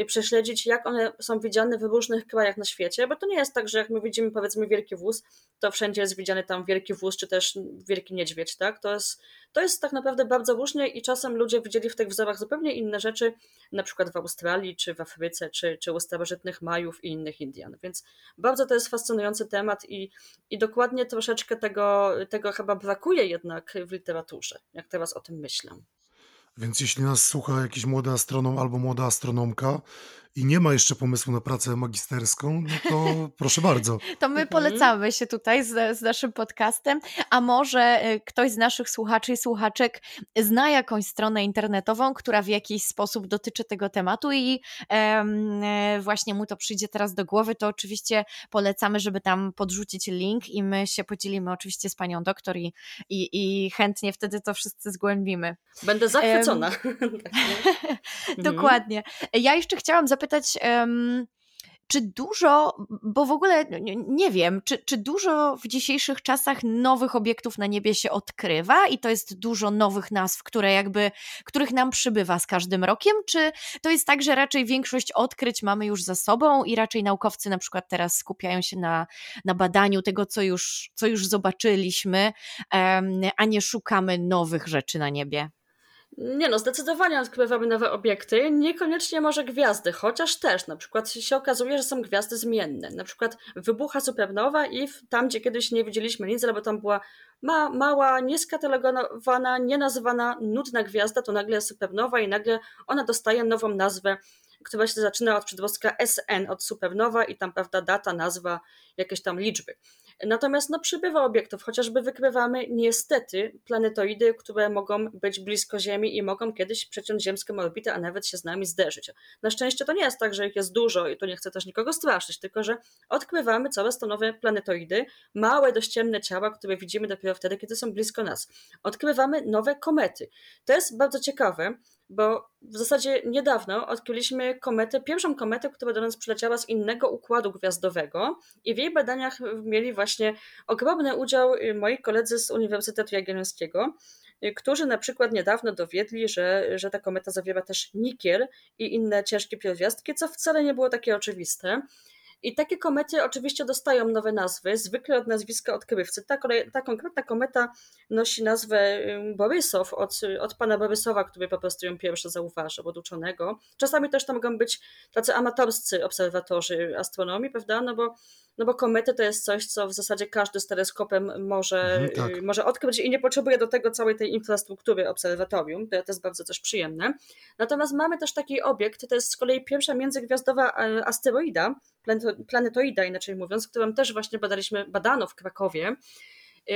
prześledzić, jak one są widziane w różnych krajach na świecie, bo to nie jest tak, że jak my widzimy powiedzmy wielki wóz, to wszędzie jest widziany tam wielki wóz, czy też wielki niedźwiedź, tak? To jest, to jest tak naprawdę bardzo różnie i czasem ludzie widzieli w tych wzorach zupełnie inne rzeczy, na przykład w Australii, czy w Afryce, czy, czy u starożytnych Majów i innych Indian, więc bardzo to jest fascynujący temat i, i dokładnie troszeczkę tego, tego chyba brakuje jednak w literaturze, jak teraz o tym myślę. Więc jeśli nas słucha jakiś młody astronom albo młoda astronomka i nie ma jeszcze pomysłu na pracę magisterską, no to proszę bardzo. To my polecamy się tutaj z, z naszym podcastem, a może ktoś z naszych słuchaczy i słuchaczek zna jakąś stronę internetową, która w jakiś sposób dotyczy tego tematu i em, właśnie mu to przyjdzie teraz do głowy, to oczywiście polecamy, żeby tam podrzucić link i my się podzielimy oczywiście z panią doktor i, i, i chętnie wtedy to wszyscy zgłębimy. Będę zachwycona. Em, Dokładnie. Ja jeszcze chciałam zapytać zapytać, czy dużo, bo w ogóle nie wiem, czy, czy dużo w dzisiejszych czasach nowych obiektów na niebie się odkrywa i to jest dużo nowych nazw, które jakby, których nam przybywa z każdym rokiem, czy to jest tak, że raczej większość odkryć mamy już za sobą i raczej naukowcy na przykład teraz skupiają się na, na badaniu tego, co już, co już zobaczyliśmy, a nie szukamy nowych rzeczy na niebie? Nie no, zdecydowanie odkrywamy nowe obiekty, niekoniecznie może gwiazdy, chociaż też na przykład się okazuje, że są gwiazdy zmienne. Na przykład wybucha supernowa i tam, gdzie kiedyś nie widzieliśmy nic, albo tam była ma, mała, nieskatalogowana, nienazwana, nudna gwiazda, to nagle jest supernowa i nagle ona dostaje nową nazwę, która się zaczyna od przedrostka S N, od supernowa i tam prawda data, nazwa, jakieś tam liczby. Natomiast no, przybywa obiektów, chociażby wykrywamy niestety planetoidy, które mogą być blisko Ziemi i mogą kiedyś przeciąć ziemską orbitę, a nawet się z nami zderzyć. Na szczęście to nie jest tak, że ich jest dużo i to nie chcę też nikogo straszyć, tylko że odkrywamy coraz to nowe planetoidy, małe, dość ciemne ciała, które widzimy dopiero wtedy, kiedy są blisko nas. Odkrywamy nowe komety. To jest bardzo ciekawe, bo w zasadzie niedawno odkryliśmy kometę, pierwszą kometę, która do nas przyleciała z innego układu gwiazdowego i w jej badaniach mieli właśnie ogromny udział moi koledzy z Uniwersytetu Jagiellońskiego, którzy na przykład niedawno dowiedli, że, że ta kometa zawiera też nikiel i inne ciężkie pierwiastki, co wcale nie było takie oczywiste. I takie komety oczywiście dostają nowe nazwy, zwykle od nazwiska odkrywcy. Ta, kolej, ta konkretna kometa nosi nazwę Borysow od, od pana Borysowa, który po prostu ją pierwszy zauważył, od uczonego. Czasami też to mogą być tacy amatorscy obserwatorzy astronomii, prawda? No bo, no bo komety to jest coś, co w zasadzie każdy z teleskopem może, no tak. może odkryć i nie potrzebuje do tego całej tej infrastruktury obserwatorium, to jest bardzo też przyjemne. Natomiast mamy też taki obiekt, to jest z kolei pierwsza międzygwiazdowa asteroida, planetoida inaczej mówiąc, którą też właśnie badaliśmy, badano w Krakowie.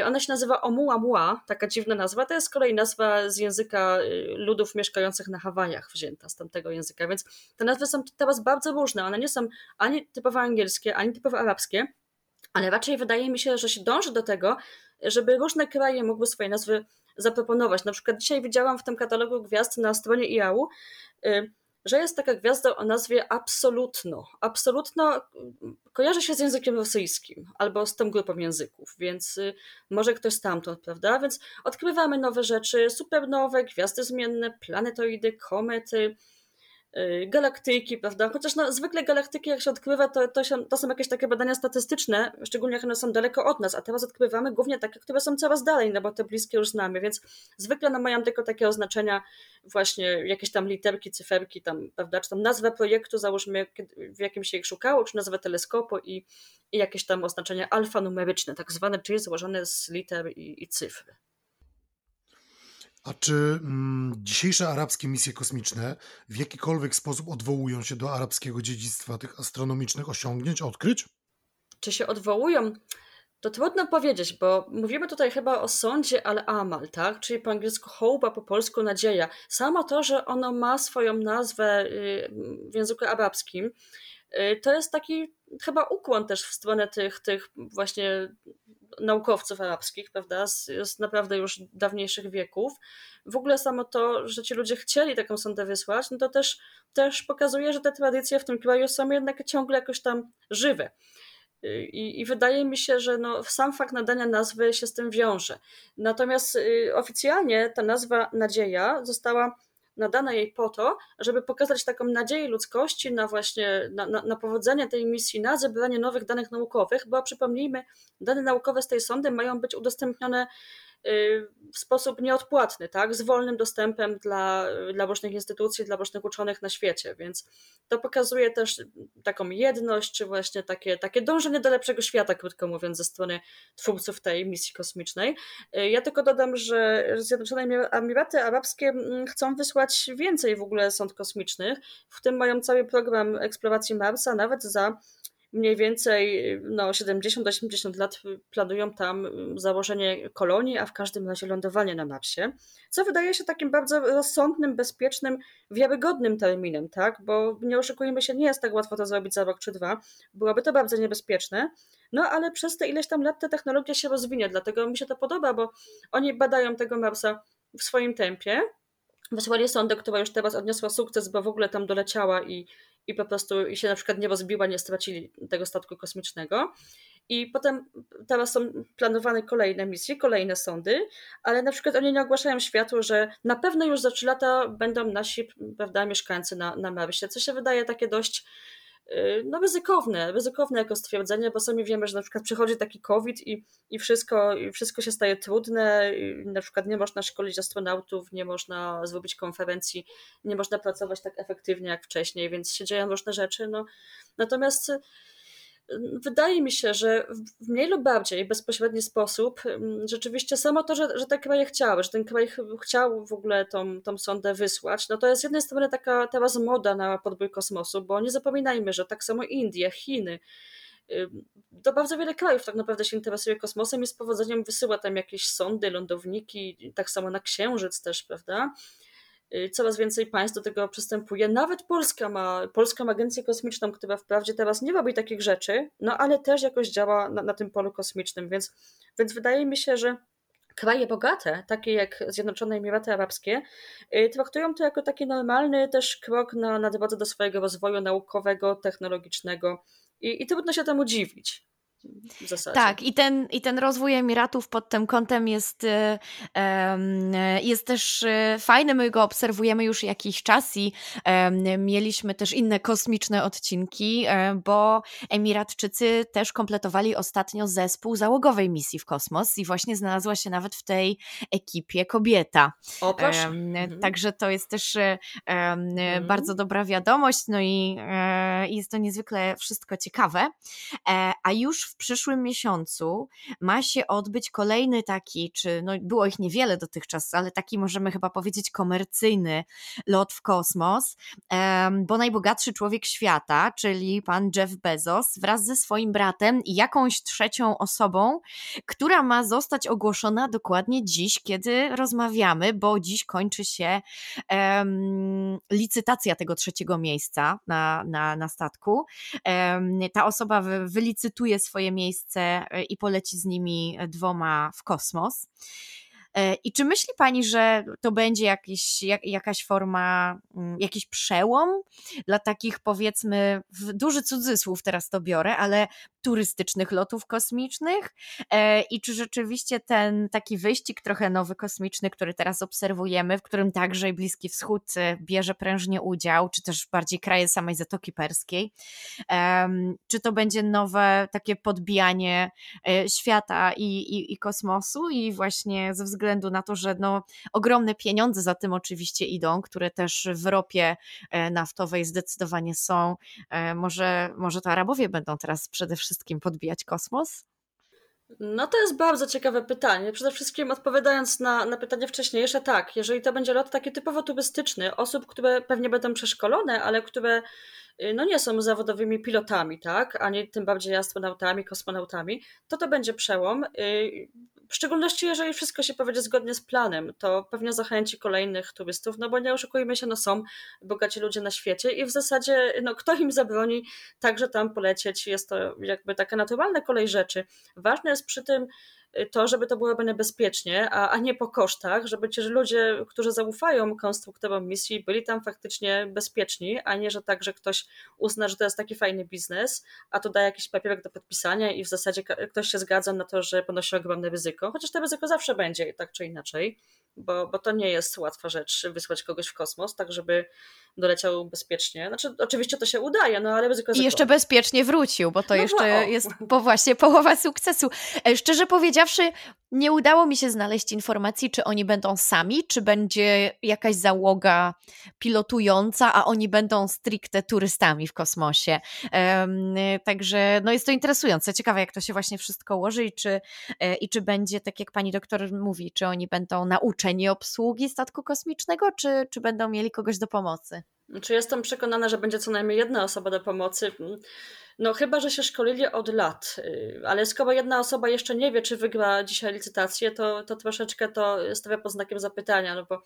Ona się nazywa Oumuamua, taka dziwna nazwa, to jest z kolei nazwa z języka ludów mieszkających na Hawajach wzięta z tamtego języka, więc te nazwy są teraz bardzo różne, one nie są ani typowo angielskie, ani typowo arabskie, ale raczej wydaje mi się, że się dąży do tego, żeby różne kraje mogły swoje nazwy zaproponować. Na przykład dzisiaj widziałam w tym katalogu gwiazd na stronie I A U, że jest taka gwiazda o nazwie Absolutno. Absolutno kojarzy się z językiem rosyjskim albo z tą grupą języków, więc może ktoś stamtąd, prawda? Więc odkrywamy nowe rzeczy, supernowe, gwiazdy zmienne, planetoidy, komety, galaktyki, prawda? Chociaż no, zwykle galaktyki jak się odkrywa, to, to, się, to są jakieś takie badania statystyczne, szczególnie jak one są daleko od nas, a teraz odkrywamy głównie takie, które są coraz dalej, no bo te bliskie już znamy, więc zwykle no, mają tylko takie oznaczenia właśnie jakieś tam literki, cyferki, tam, prawda? Czy tam nazwę projektu załóżmy, w jakim się ich szukało, czy nazwę teleskopu i, i jakieś tam oznaczenia alfanumeryczne, tak zwane, czyli złożone z liter i, i cyfr. A czy mm, dzisiejsze arabskie misje kosmiczne w jakikolwiek sposób odwołują się do arabskiego dziedzictwa tych astronomicznych osiągnięć, odkryć? Czy się odwołują? To trudno powiedzieć, bo mówimy tutaj chyba o sondzie Al-Amal, tak? Czyli po angielsku hope, a po polsku nadzieja. Samo to, że ono ma swoją nazwę w języku arabskim, to jest taki chyba ukłon też w stronę tych, tych właśnie naukowców arabskich, prawda, z, z naprawdę już dawniejszych wieków. W ogóle samo to, że ci ludzie chcieli taką sondę wysłać, no to też, też pokazuje, że te tradycje w tym kraju są jednak ciągle jakoś tam żywe. I, i wydaje mi się, że no, sam fakt nadania nazwy się z tym wiąże. Natomiast y, oficjalnie ta nazwa Nadzieja została nadana jej po to, żeby pokazać taką nadzieję ludzkości na właśnie na, na, na powodzenie tej misji, na zebranie nowych danych naukowych, bo przypomnijmy, dane naukowe z tej sondy mają być udostępnione y, w sposób nieodpłatny, tak, z wolnym dostępem dla, dla różnych instytucji, dla różnych uczonych na świecie, więc to pokazuje też taką jedność, czy właśnie takie, takie dążenie do lepszego świata, krótko mówiąc, ze strony twórców tej misji kosmicznej. Ja tylko dodam, że Zjednoczone Emiraty Arabskie chcą wysłać więcej w ogóle sond kosmicznych, w tym mają cały program eksploracji Marsa, nawet za mniej więcej no, siedemdziesiąt do osiemdziesięciu lat planują tam założenie kolonii, a w każdym razie lądowanie na Marsie, co wydaje się takim bardzo rozsądnym, bezpiecznym, wiarygodnym terminem, tak? Bo nie oszukujmy się, nie jest tak łatwo to zrobić za rok czy dwa, byłoby to bardzo niebezpieczne, no ale przez te ileś tam lat ta technologia się rozwinie, dlatego mi się to podoba, bo oni badają tego Marsa w swoim tempie, wysłali sondę, która już teraz odniosła sukces, bo w ogóle tam doleciała i i po prostu i się na przykład nie rozbiła, nie stracili tego statku kosmicznego. I potem teraz są planowane kolejne misje, kolejne sondy, ale na przykład oni nie ogłaszają światu, że na pewno już za trzy lata będą nasi, prawda, mieszkańcy na, na Marsie, co się wydaje takie dość no, ryzykowne, ryzykowne jako stwierdzenie, bo sami wiemy, że na przykład przychodzi taki COVID i, i, wszystko, i wszystko się staje trudne, i na przykład nie można szkolić astronautów, nie można zrobić konferencji, nie można pracować tak efektywnie jak wcześniej, więc się dzieją różne rzeczy. No. Natomiast wydaje mi się, że w mniej lub bardziej bezpośredni sposób rzeczywiście samo to, że, że te kraje chciały, że ten kraj chciał w ogóle tą, tą sondę wysłać, no to jest z jednej strony taka teraz moda na podbój kosmosu, bo nie zapominajmy, że tak samo Indie, Chiny, to bardzo wiele krajów tak naprawdę się interesuje kosmosem i z powodzeniem wysyła tam jakieś sondy, lądowniki, tak samo na Księżyc też, prawda? Coraz więcej państw do tego przystępuje. Nawet Polska ma Polską Agencję Kosmiczną, która wprawdzie teraz nie robi takich rzeczy, no ale też jakoś działa na, na tym polu kosmicznym, więc, więc wydaje mi się, że kraje bogate, takie jak Zjednoczone Emiraty Arabskie, traktują to jako taki normalny też krok na, na drodze do swojego rozwoju naukowego, technologicznego i, i trudno się temu dziwić. Tak, i ten, i ten rozwój Emiratów pod tym kątem jest, jest też fajny, my go obserwujemy już jakiś czas i mieliśmy też inne kosmiczne odcinki, bo Emiratczycy też kompletowali ostatnio zespół załogowej misji w kosmos i właśnie znalazła się nawet w tej ekipie kobieta. O, proszę. Także to jest też mhm. bardzo dobra wiadomość, no i jest to niezwykle wszystko ciekawe, a już w W przyszłym miesiącu ma się odbyć kolejny taki, czy no było ich niewiele dotychczas, ale taki możemy chyba powiedzieć komercyjny lot w kosmos, bo najbogatszy człowiek świata, czyli pan Jeff Bezos wraz ze swoim bratem i jakąś trzecią osobą, która ma zostać ogłoszona dokładnie dziś, kiedy rozmawiamy, bo dziś kończy się um, licytacja tego trzeciego miejsca na, na, na statku. Um, ta osoba wy, wylicytuje swoje miejsce i poleci z nimi dwoma w kosmos. I czy myśli Pani, że to będzie jakiś, jak, jakaś forma, jakiś przełom dla takich, powiedzmy, w duży cudzysłów teraz to biorę, ale turystycznych lotów kosmicznych? I czy rzeczywiście ten taki wyścig trochę nowy kosmiczny, który teraz obserwujemy, w którym także i Bliski Wschód bierze prężnie udział, czy też bardziej kraje samej Zatoki Perskiej, czy to będzie nowe takie podbijanie świata i, i, i kosmosu i właśnie ze względu względu na to, że no, ogromne pieniądze za tym oczywiście idą, które też w ropie naftowej zdecydowanie są. Może, może to Arabowie będą teraz przede wszystkim podbijać kosmos? No to jest bardzo ciekawe pytanie. Przede wszystkim odpowiadając na, na pytanie wcześniejsze, tak, jeżeli to będzie lot taki typowo turystyczny, osób, które pewnie będą przeszkolone, ale które no nie są zawodowymi pilotami, tak, ani tym bardziej astronautami, kosmonautami, to to będzie przełom. W szczególności jeżeli wszystko się powiedzie zgodnie z planem, to pewnie zachęci kolejnych turystów, no bo nie oszukujmy się, no są bogaci ludzie na świecie i w zasadzie no kto im zabroni także tam polecieć, jest to jakby taka naturalna kolej rzeczy. Ważne jest przy tym to, żeby to było robione bezpiecznie, a, a nie po kosztach, żeby ci ludzie, którzy zaufają konstruktorom misji, byli tam faktycznie bezpieczni, a nie, że tak, że ktoś uzna, że to jest taki fajny biznes, a tu da jakiś papierek do podpisania i w zasadzie ktoś się zgadza na to, że ponosi ogromne ryzyko, chociaż to ryzyko zawsze będzie, tak czy inaczej, bo, bo to nie jest łatwa rzecz wysłać kogoś w kosmos, tak żeby doleciał bezpiecznie. Znaczy, oczywiście to się udaje, no ale ryzyko... I jeszcze bezpiecznie wrócił, bo to no jeszcze bo, jest bo właśnie połowa sukcesu. Szczerze powiedziałam, zawsze nie udało mi się znaleźć informacji, czy oni będą sami, czy będzie jakaś załoga pilotująca, a oni będą stricte turystami w kosmosie. Um, także no jest to interesujące. Ciekawe, jak to się właśnie wszystko ułoży i czy, i czy będzie, tak jak pani doktor mówi, czy oni będą nauczeni obsługi statku kosmicznego, czy, czy będą mieli kogoś do pomocy? Czy jestem przekonana, że będzie co najmniej jedna osoba do pomocy? No chyba, że się szkolili od lat, ale skoro jedna osoba jeszcze nie wie, czy wygra dzisiaj licytację, to, to troszeczkę to stawia pod znakiem zapytania, no bo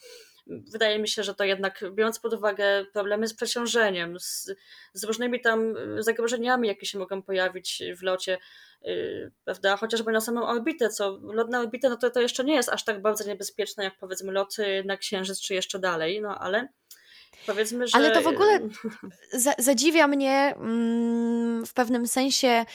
wydaje mi się, że to jednak, biorąc pod uwagę problemy z przeciążeniem, z, z różnymi tam zagrożeniami, jakie się mogą pojawić w locie, yy, prawda, chociażby na samą orbitę, co lot na orbitę, no to, to jeszcze nie jest aż tak bardzo niebezpieczne, jak powiedzmy loty na Księżyc, czy jeszcze dalej, no ale... Powiedzmy, że... Ale to w ogóle za- zadziwia mnie mm, w pewnym sensie,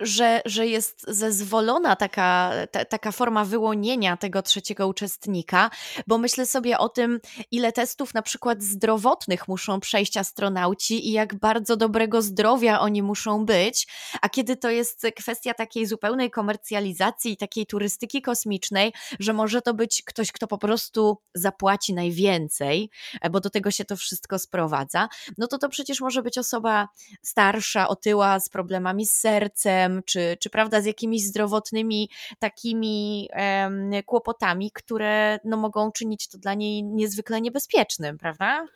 że, że jest zezwolona taka, ta, taka forma wyłonienia tego trzeciego uczestnika, bo myślę sobie o tym, ile testów na przykład zdrowotnych muszą przejść astronauci i jak bardzo dobrego zdrowia oni muszą być, a kiedy to jest kwestia takiej zupełnej komercjalizacji, takiej turystyki kosmicznej, że może to być ktoś, kto po prostu zapłaci najwięcej, bo do tego się to wszystko sprowadza, no to to przecież może być osoba starsza, otyła, z problemami z sercem, Czy, czy prawda, z jakimiś zdrowotnymi takimi em, kłopotami, które no, mogą czynić to dla niej niezwykle niebezpiecznym, prawda?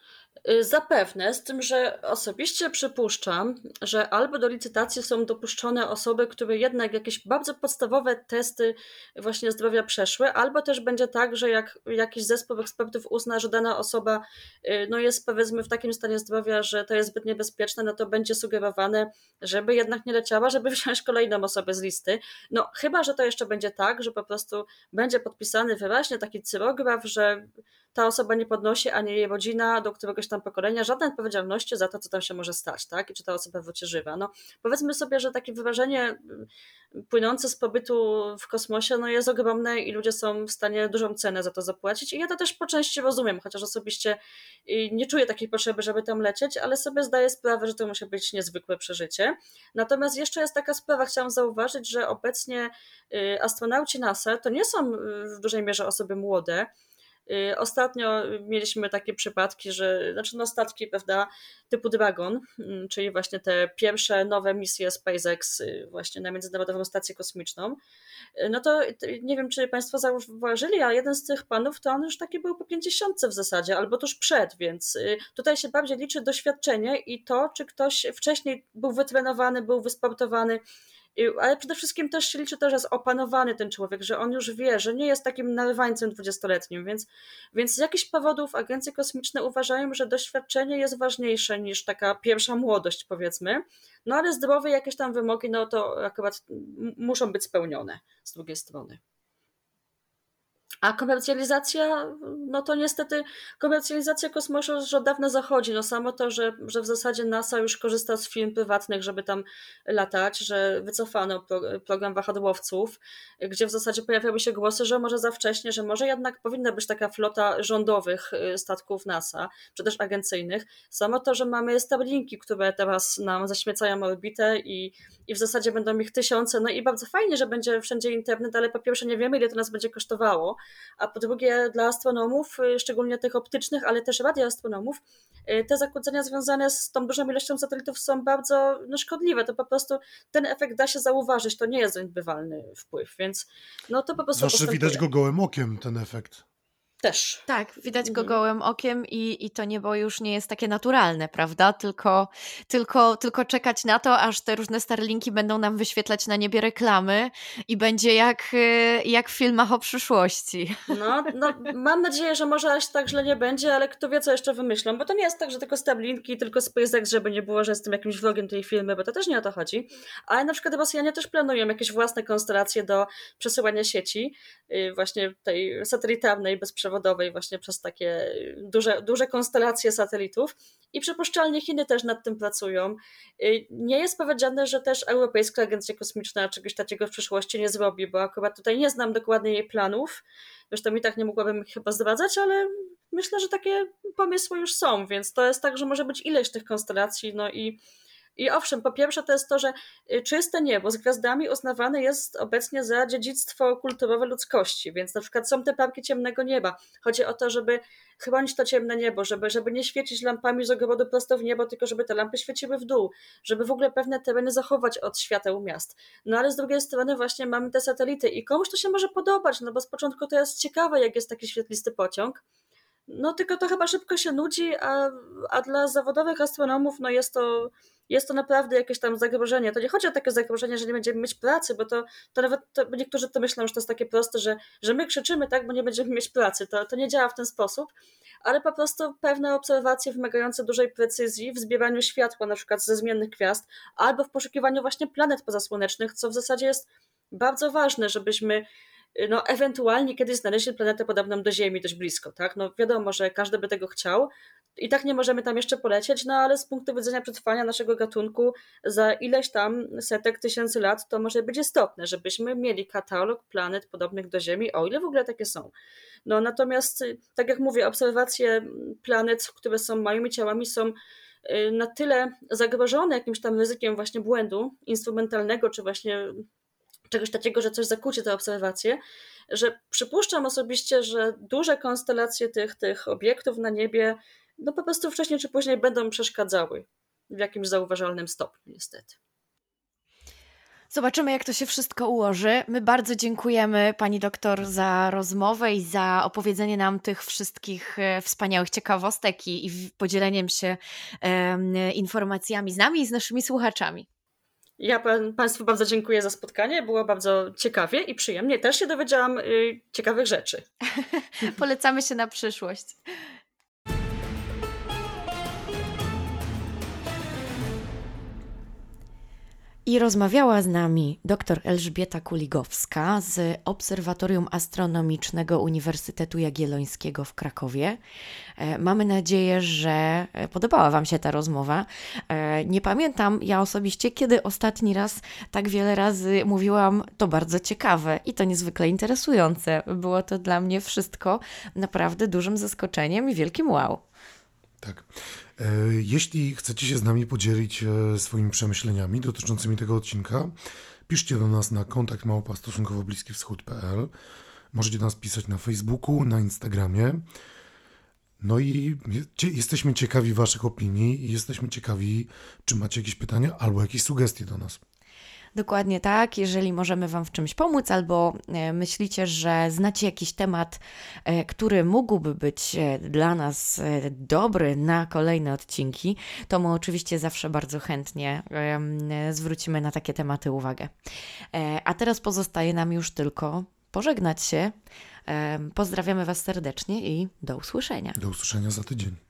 Zapewne, z tym, że osobiście przypuszczam, że albo do licytacji są dopuszczone osoby, które jednak jakieś bardzo podstawowe testy właśnie zdrowia przeszły, albo też będzie tak, że jak jakiś zespół ekspertów uzna, że dana osoba no jest powiedzmy w takim stanie zdrowia, że to jest zbyt niebezpieczne, no to będzie sugerowane, żeby jednak nie leciała, żeby wziąć kolejną osobę z listy. No chyba, że to jeszcze będzie tak, że po prostu będzie podpisany wyraźnie taki cyrograf, że ta osoba nie podnosi, ani jej rodzina do któregoś tam pokolenia żadnej odpowiedzialności za to, co tam się może stać, tak? I czy ta osoba wróci żywa. No, powiedzmy sobie, że takie wyrażenie płynące z pobytu w kosmosie no jest ogromne i ludzie są w stanie dużą cenę za to zapłacić. I ja to też po części rozumiem, chociaż osobiście nie czuję takiej potrzeby, żeby tam lecieć, ale sobie zdaję sprawę, że to musi być niezwykłe przeżycie. Natomiast jeszcze jest taka sprawa, chciałam zauważyć, że obecnie astronauci NASA to nie są w dużej mierze osoby młode. Ostatnio mieliśmy takie przypadki, że znaczy no statki, prawda, typu Dragon, czyli właśnie te pierwsze nowe misje SpaceX właśnie na Międzynarodową Stację Kosmiczną, no to nie wiem, czy Państwo zauważyli, a jeden z tych panów to on już taki był po pięćdziesiątce w zasadzie, albo tuż przed, więc tutaj się bardziej liczy doświadczenie i to, czy ktoś wcześniej był wytrenowany, był wysportowany, ale przede wszystkim też się liczy to, że jest opanowany ten człowiek, że on już wie, że nie jest takim narywańcem dwudziestoletnim, więc, więc z jakichś powodów agencje kosmiczne uważają, że doświadczenie jest ważniejsze niż taka pierwsza młodość, powiedzmy, no ale zdrowe jakieś tam wymogi, no to akurat muszą być spełnione z drugiej strony. A komercjalizacja, no to niestety komercjalizacja kosmosu już od dawna zachodzi. No samo to, że, że w zasadzie NASA już korzysta z firm prywatnych, żeby tam latać, że wycofano pro, program wahadłowców, gdzie w zasadzie pojawiały się głosy, że może za wcześnie, że może jednak powinna być taka flota rządowych statków NASA, czy też agencyjnych. Samo to, że mamy Starlinki, które teraz nam zaśmiecają orbitę i, i w zasadzie będą ich tysiące. No i bardzo fajnie, że będzie wszędzie internet, ale po pierwsze nie wiemy, ile to nas będzie kosztowało. samo, a po drugie dla astronomów, szczególnie tych optycznych, ale też radioastronomów, te zakłócenia związane z tą dużą ilością satelitów są bardzo no, szkodliwe. To po prostu ten efekt da się zauważyć, to nie jest zaniedbywalny wpływ, więc no to po prostu Zawsze widać go gołym okiem ten efekt. Też. Tak, widać go gołym okiem i, i to niebo już nie jest takie naturalne, prawda? Tylko, tylko, tylko czekać na to, aż te różne Starlinki będą nam wyświetlać na niebie reklamy i będzie jak, jak w filmach o przyszłości. No, no, mam nadzieję, że może aż tak źle nie będzie, ale kto wie, co jeszcze wymyślą, bo to nie jest tak, że tylko Starlinki, tylko SpaceX, żeby nie było, że jestem jakimś wrogiem tej firmy, bo to też nie o to chodzi. Ale na przykład Rosjanie też planują jakieś własne konstelacje do przesyłania sieci, właśnie tej satelitarnej, bezprzewodowej, właśnie przez takie duże, duże konstelacje satelitów i przypuszczalnie Chiny też nad tym pracują. Nie jest powiedziane, że też Europejska Agencja Kosmiczna czegoś takiego w przyszłości nie zrobi, bo akurat tutaj nie znam dokładnie jej planów, zresztą i tak nie mogłabym ich chyba zdradzać, ale myślę, że takie pomysły już są, więc to jest tak, że może być ileś tych konstelacji, no i I owszem, po pierwsze to jest to, że czyste niebo z gwiazdami uznawane jest obecnie za dziedzictwo kulturowe ludzkości, więc na przykład są te parki ciemnego nieba. Chodzi o to, żeby chronić to ciemne niebo, żeby, żeby nie świecić lampami z ogrodu prosto w niebo, tylko żeby te lampy świeciły w dół, żeby w ogóle pewne tereny zachować od świateł miast. No ale z drugiej strony właśnie mamy te satelity i komuś to się może podobać, no bo z początku to jest ciekawe, jak jest taki świetlisty pociąg. No tylko to chyba szybko się nudzi, a, a dla zawodowych astronomów no jest to jest to naprawdę jakieś tam zagrożenie. To nie chodzi o takie zagrożenie, że nie będziemy mieć pracy, bo to, to nawet to, niektórzy to myślą, że to jest takie proste, że, że my krzyczymy, tak, bo nie będziemy mieć pracy. To, to nie działa w ten sposób, ale po prostu pewne obserwacje wymagające dużej precyzji w zbieraniu światła na przykład ze zmiennych gwiazd albo w poszukiwaniu właśnie planet pozasłonecznych, co w zasadzie jest bardzo ważne, żebyśmy no ewentualnie kiedyś znaleźli planetę podobną do Ziemi dość blisko, tak? No wiadomo, że każdy by tego chciał i tak nie możemy tam jeszcze polecieć, no ale z punktu widzenia przetrwania naszego gatunku za ileś tam setek tysięcy lat to może być istotne, żebyśmy mieli katalog planet podobnych do Ziemi, o ile w ogóle takie są. No natomiast, tak jak mówię, obserwacje planet, które są małymi ciałami, są na tyle zagrożone jakimś tam ryzykiem właśnie błędu instrumentalnego, czy właśnie czegoś takiego, że coś zakłóci te obserwacje, że przypuszczam osobiście, że duże konstelacje tych, tych obiektów na niebie no po prostu wcześniej czy później będą przeszkadzały w jakimś zauważalnym stopniu niestety. Zobaczymy, jak to się wszystko ułoży. My bardzo dziękujemy pani doktor za rozmowę i za opowiedzenie nam tych wszystkich wspaniałych ciekawostek i, i podzieleniem się um, informacjami z nami i z naszymi słuchaczami. Ja Państwu bardzo dziękuję za spotkanie, było bardzo ciekawie i przyjemnie. Też się dowiedziałam y, ciekawych rzeczy. Polecamy się na przyszłość. I rozmawiała z nami dr Elżbieta Kuligowska z Obserwatorium Astronomicznego Uniwersytetu Jagiellońskiego w Krakowie. Mamy nadzieję, że podobała Wam się ta rozmowa. Nie pamiętam ja osobiście, kiedy ostatni raz tak wiele razy mówiłam, to bardzo ciekawe i to niezwykle interesujące. Było to dla mnie wszystko naprawdę dużym zaskoczeniem i wielkim wow. Tak. Jeśli chcecie się z nami podzielić swoimi przemyśleniami dotyczącymi tego odcinka, piszcie do nas na kontakt małpa stosunkowo bliski wschód kropka p l. Możecie nas pisać na Facebooku, na Instagramie. No i jesteśmy ciekawi Waszych opinii i jesteśmy ciekawi, czy macie jakieś pytania albo jakieś sugestie do nas. Dokładnie tak. Jeżeli możemy Wam w czymś pomóc albo myślicie, że znacie jakiś temat, który mógłby być dla nas dobry na kolejne odcinki, to my oczywiście zawsze bardzo chętnie zwrócimy na takie tematy uwagę. A teraz pozostaje nam już tylko pożegnać się. Pozdrawiamy Was serdecznie i do usłyszenia. Do usłyszenia za tydzień.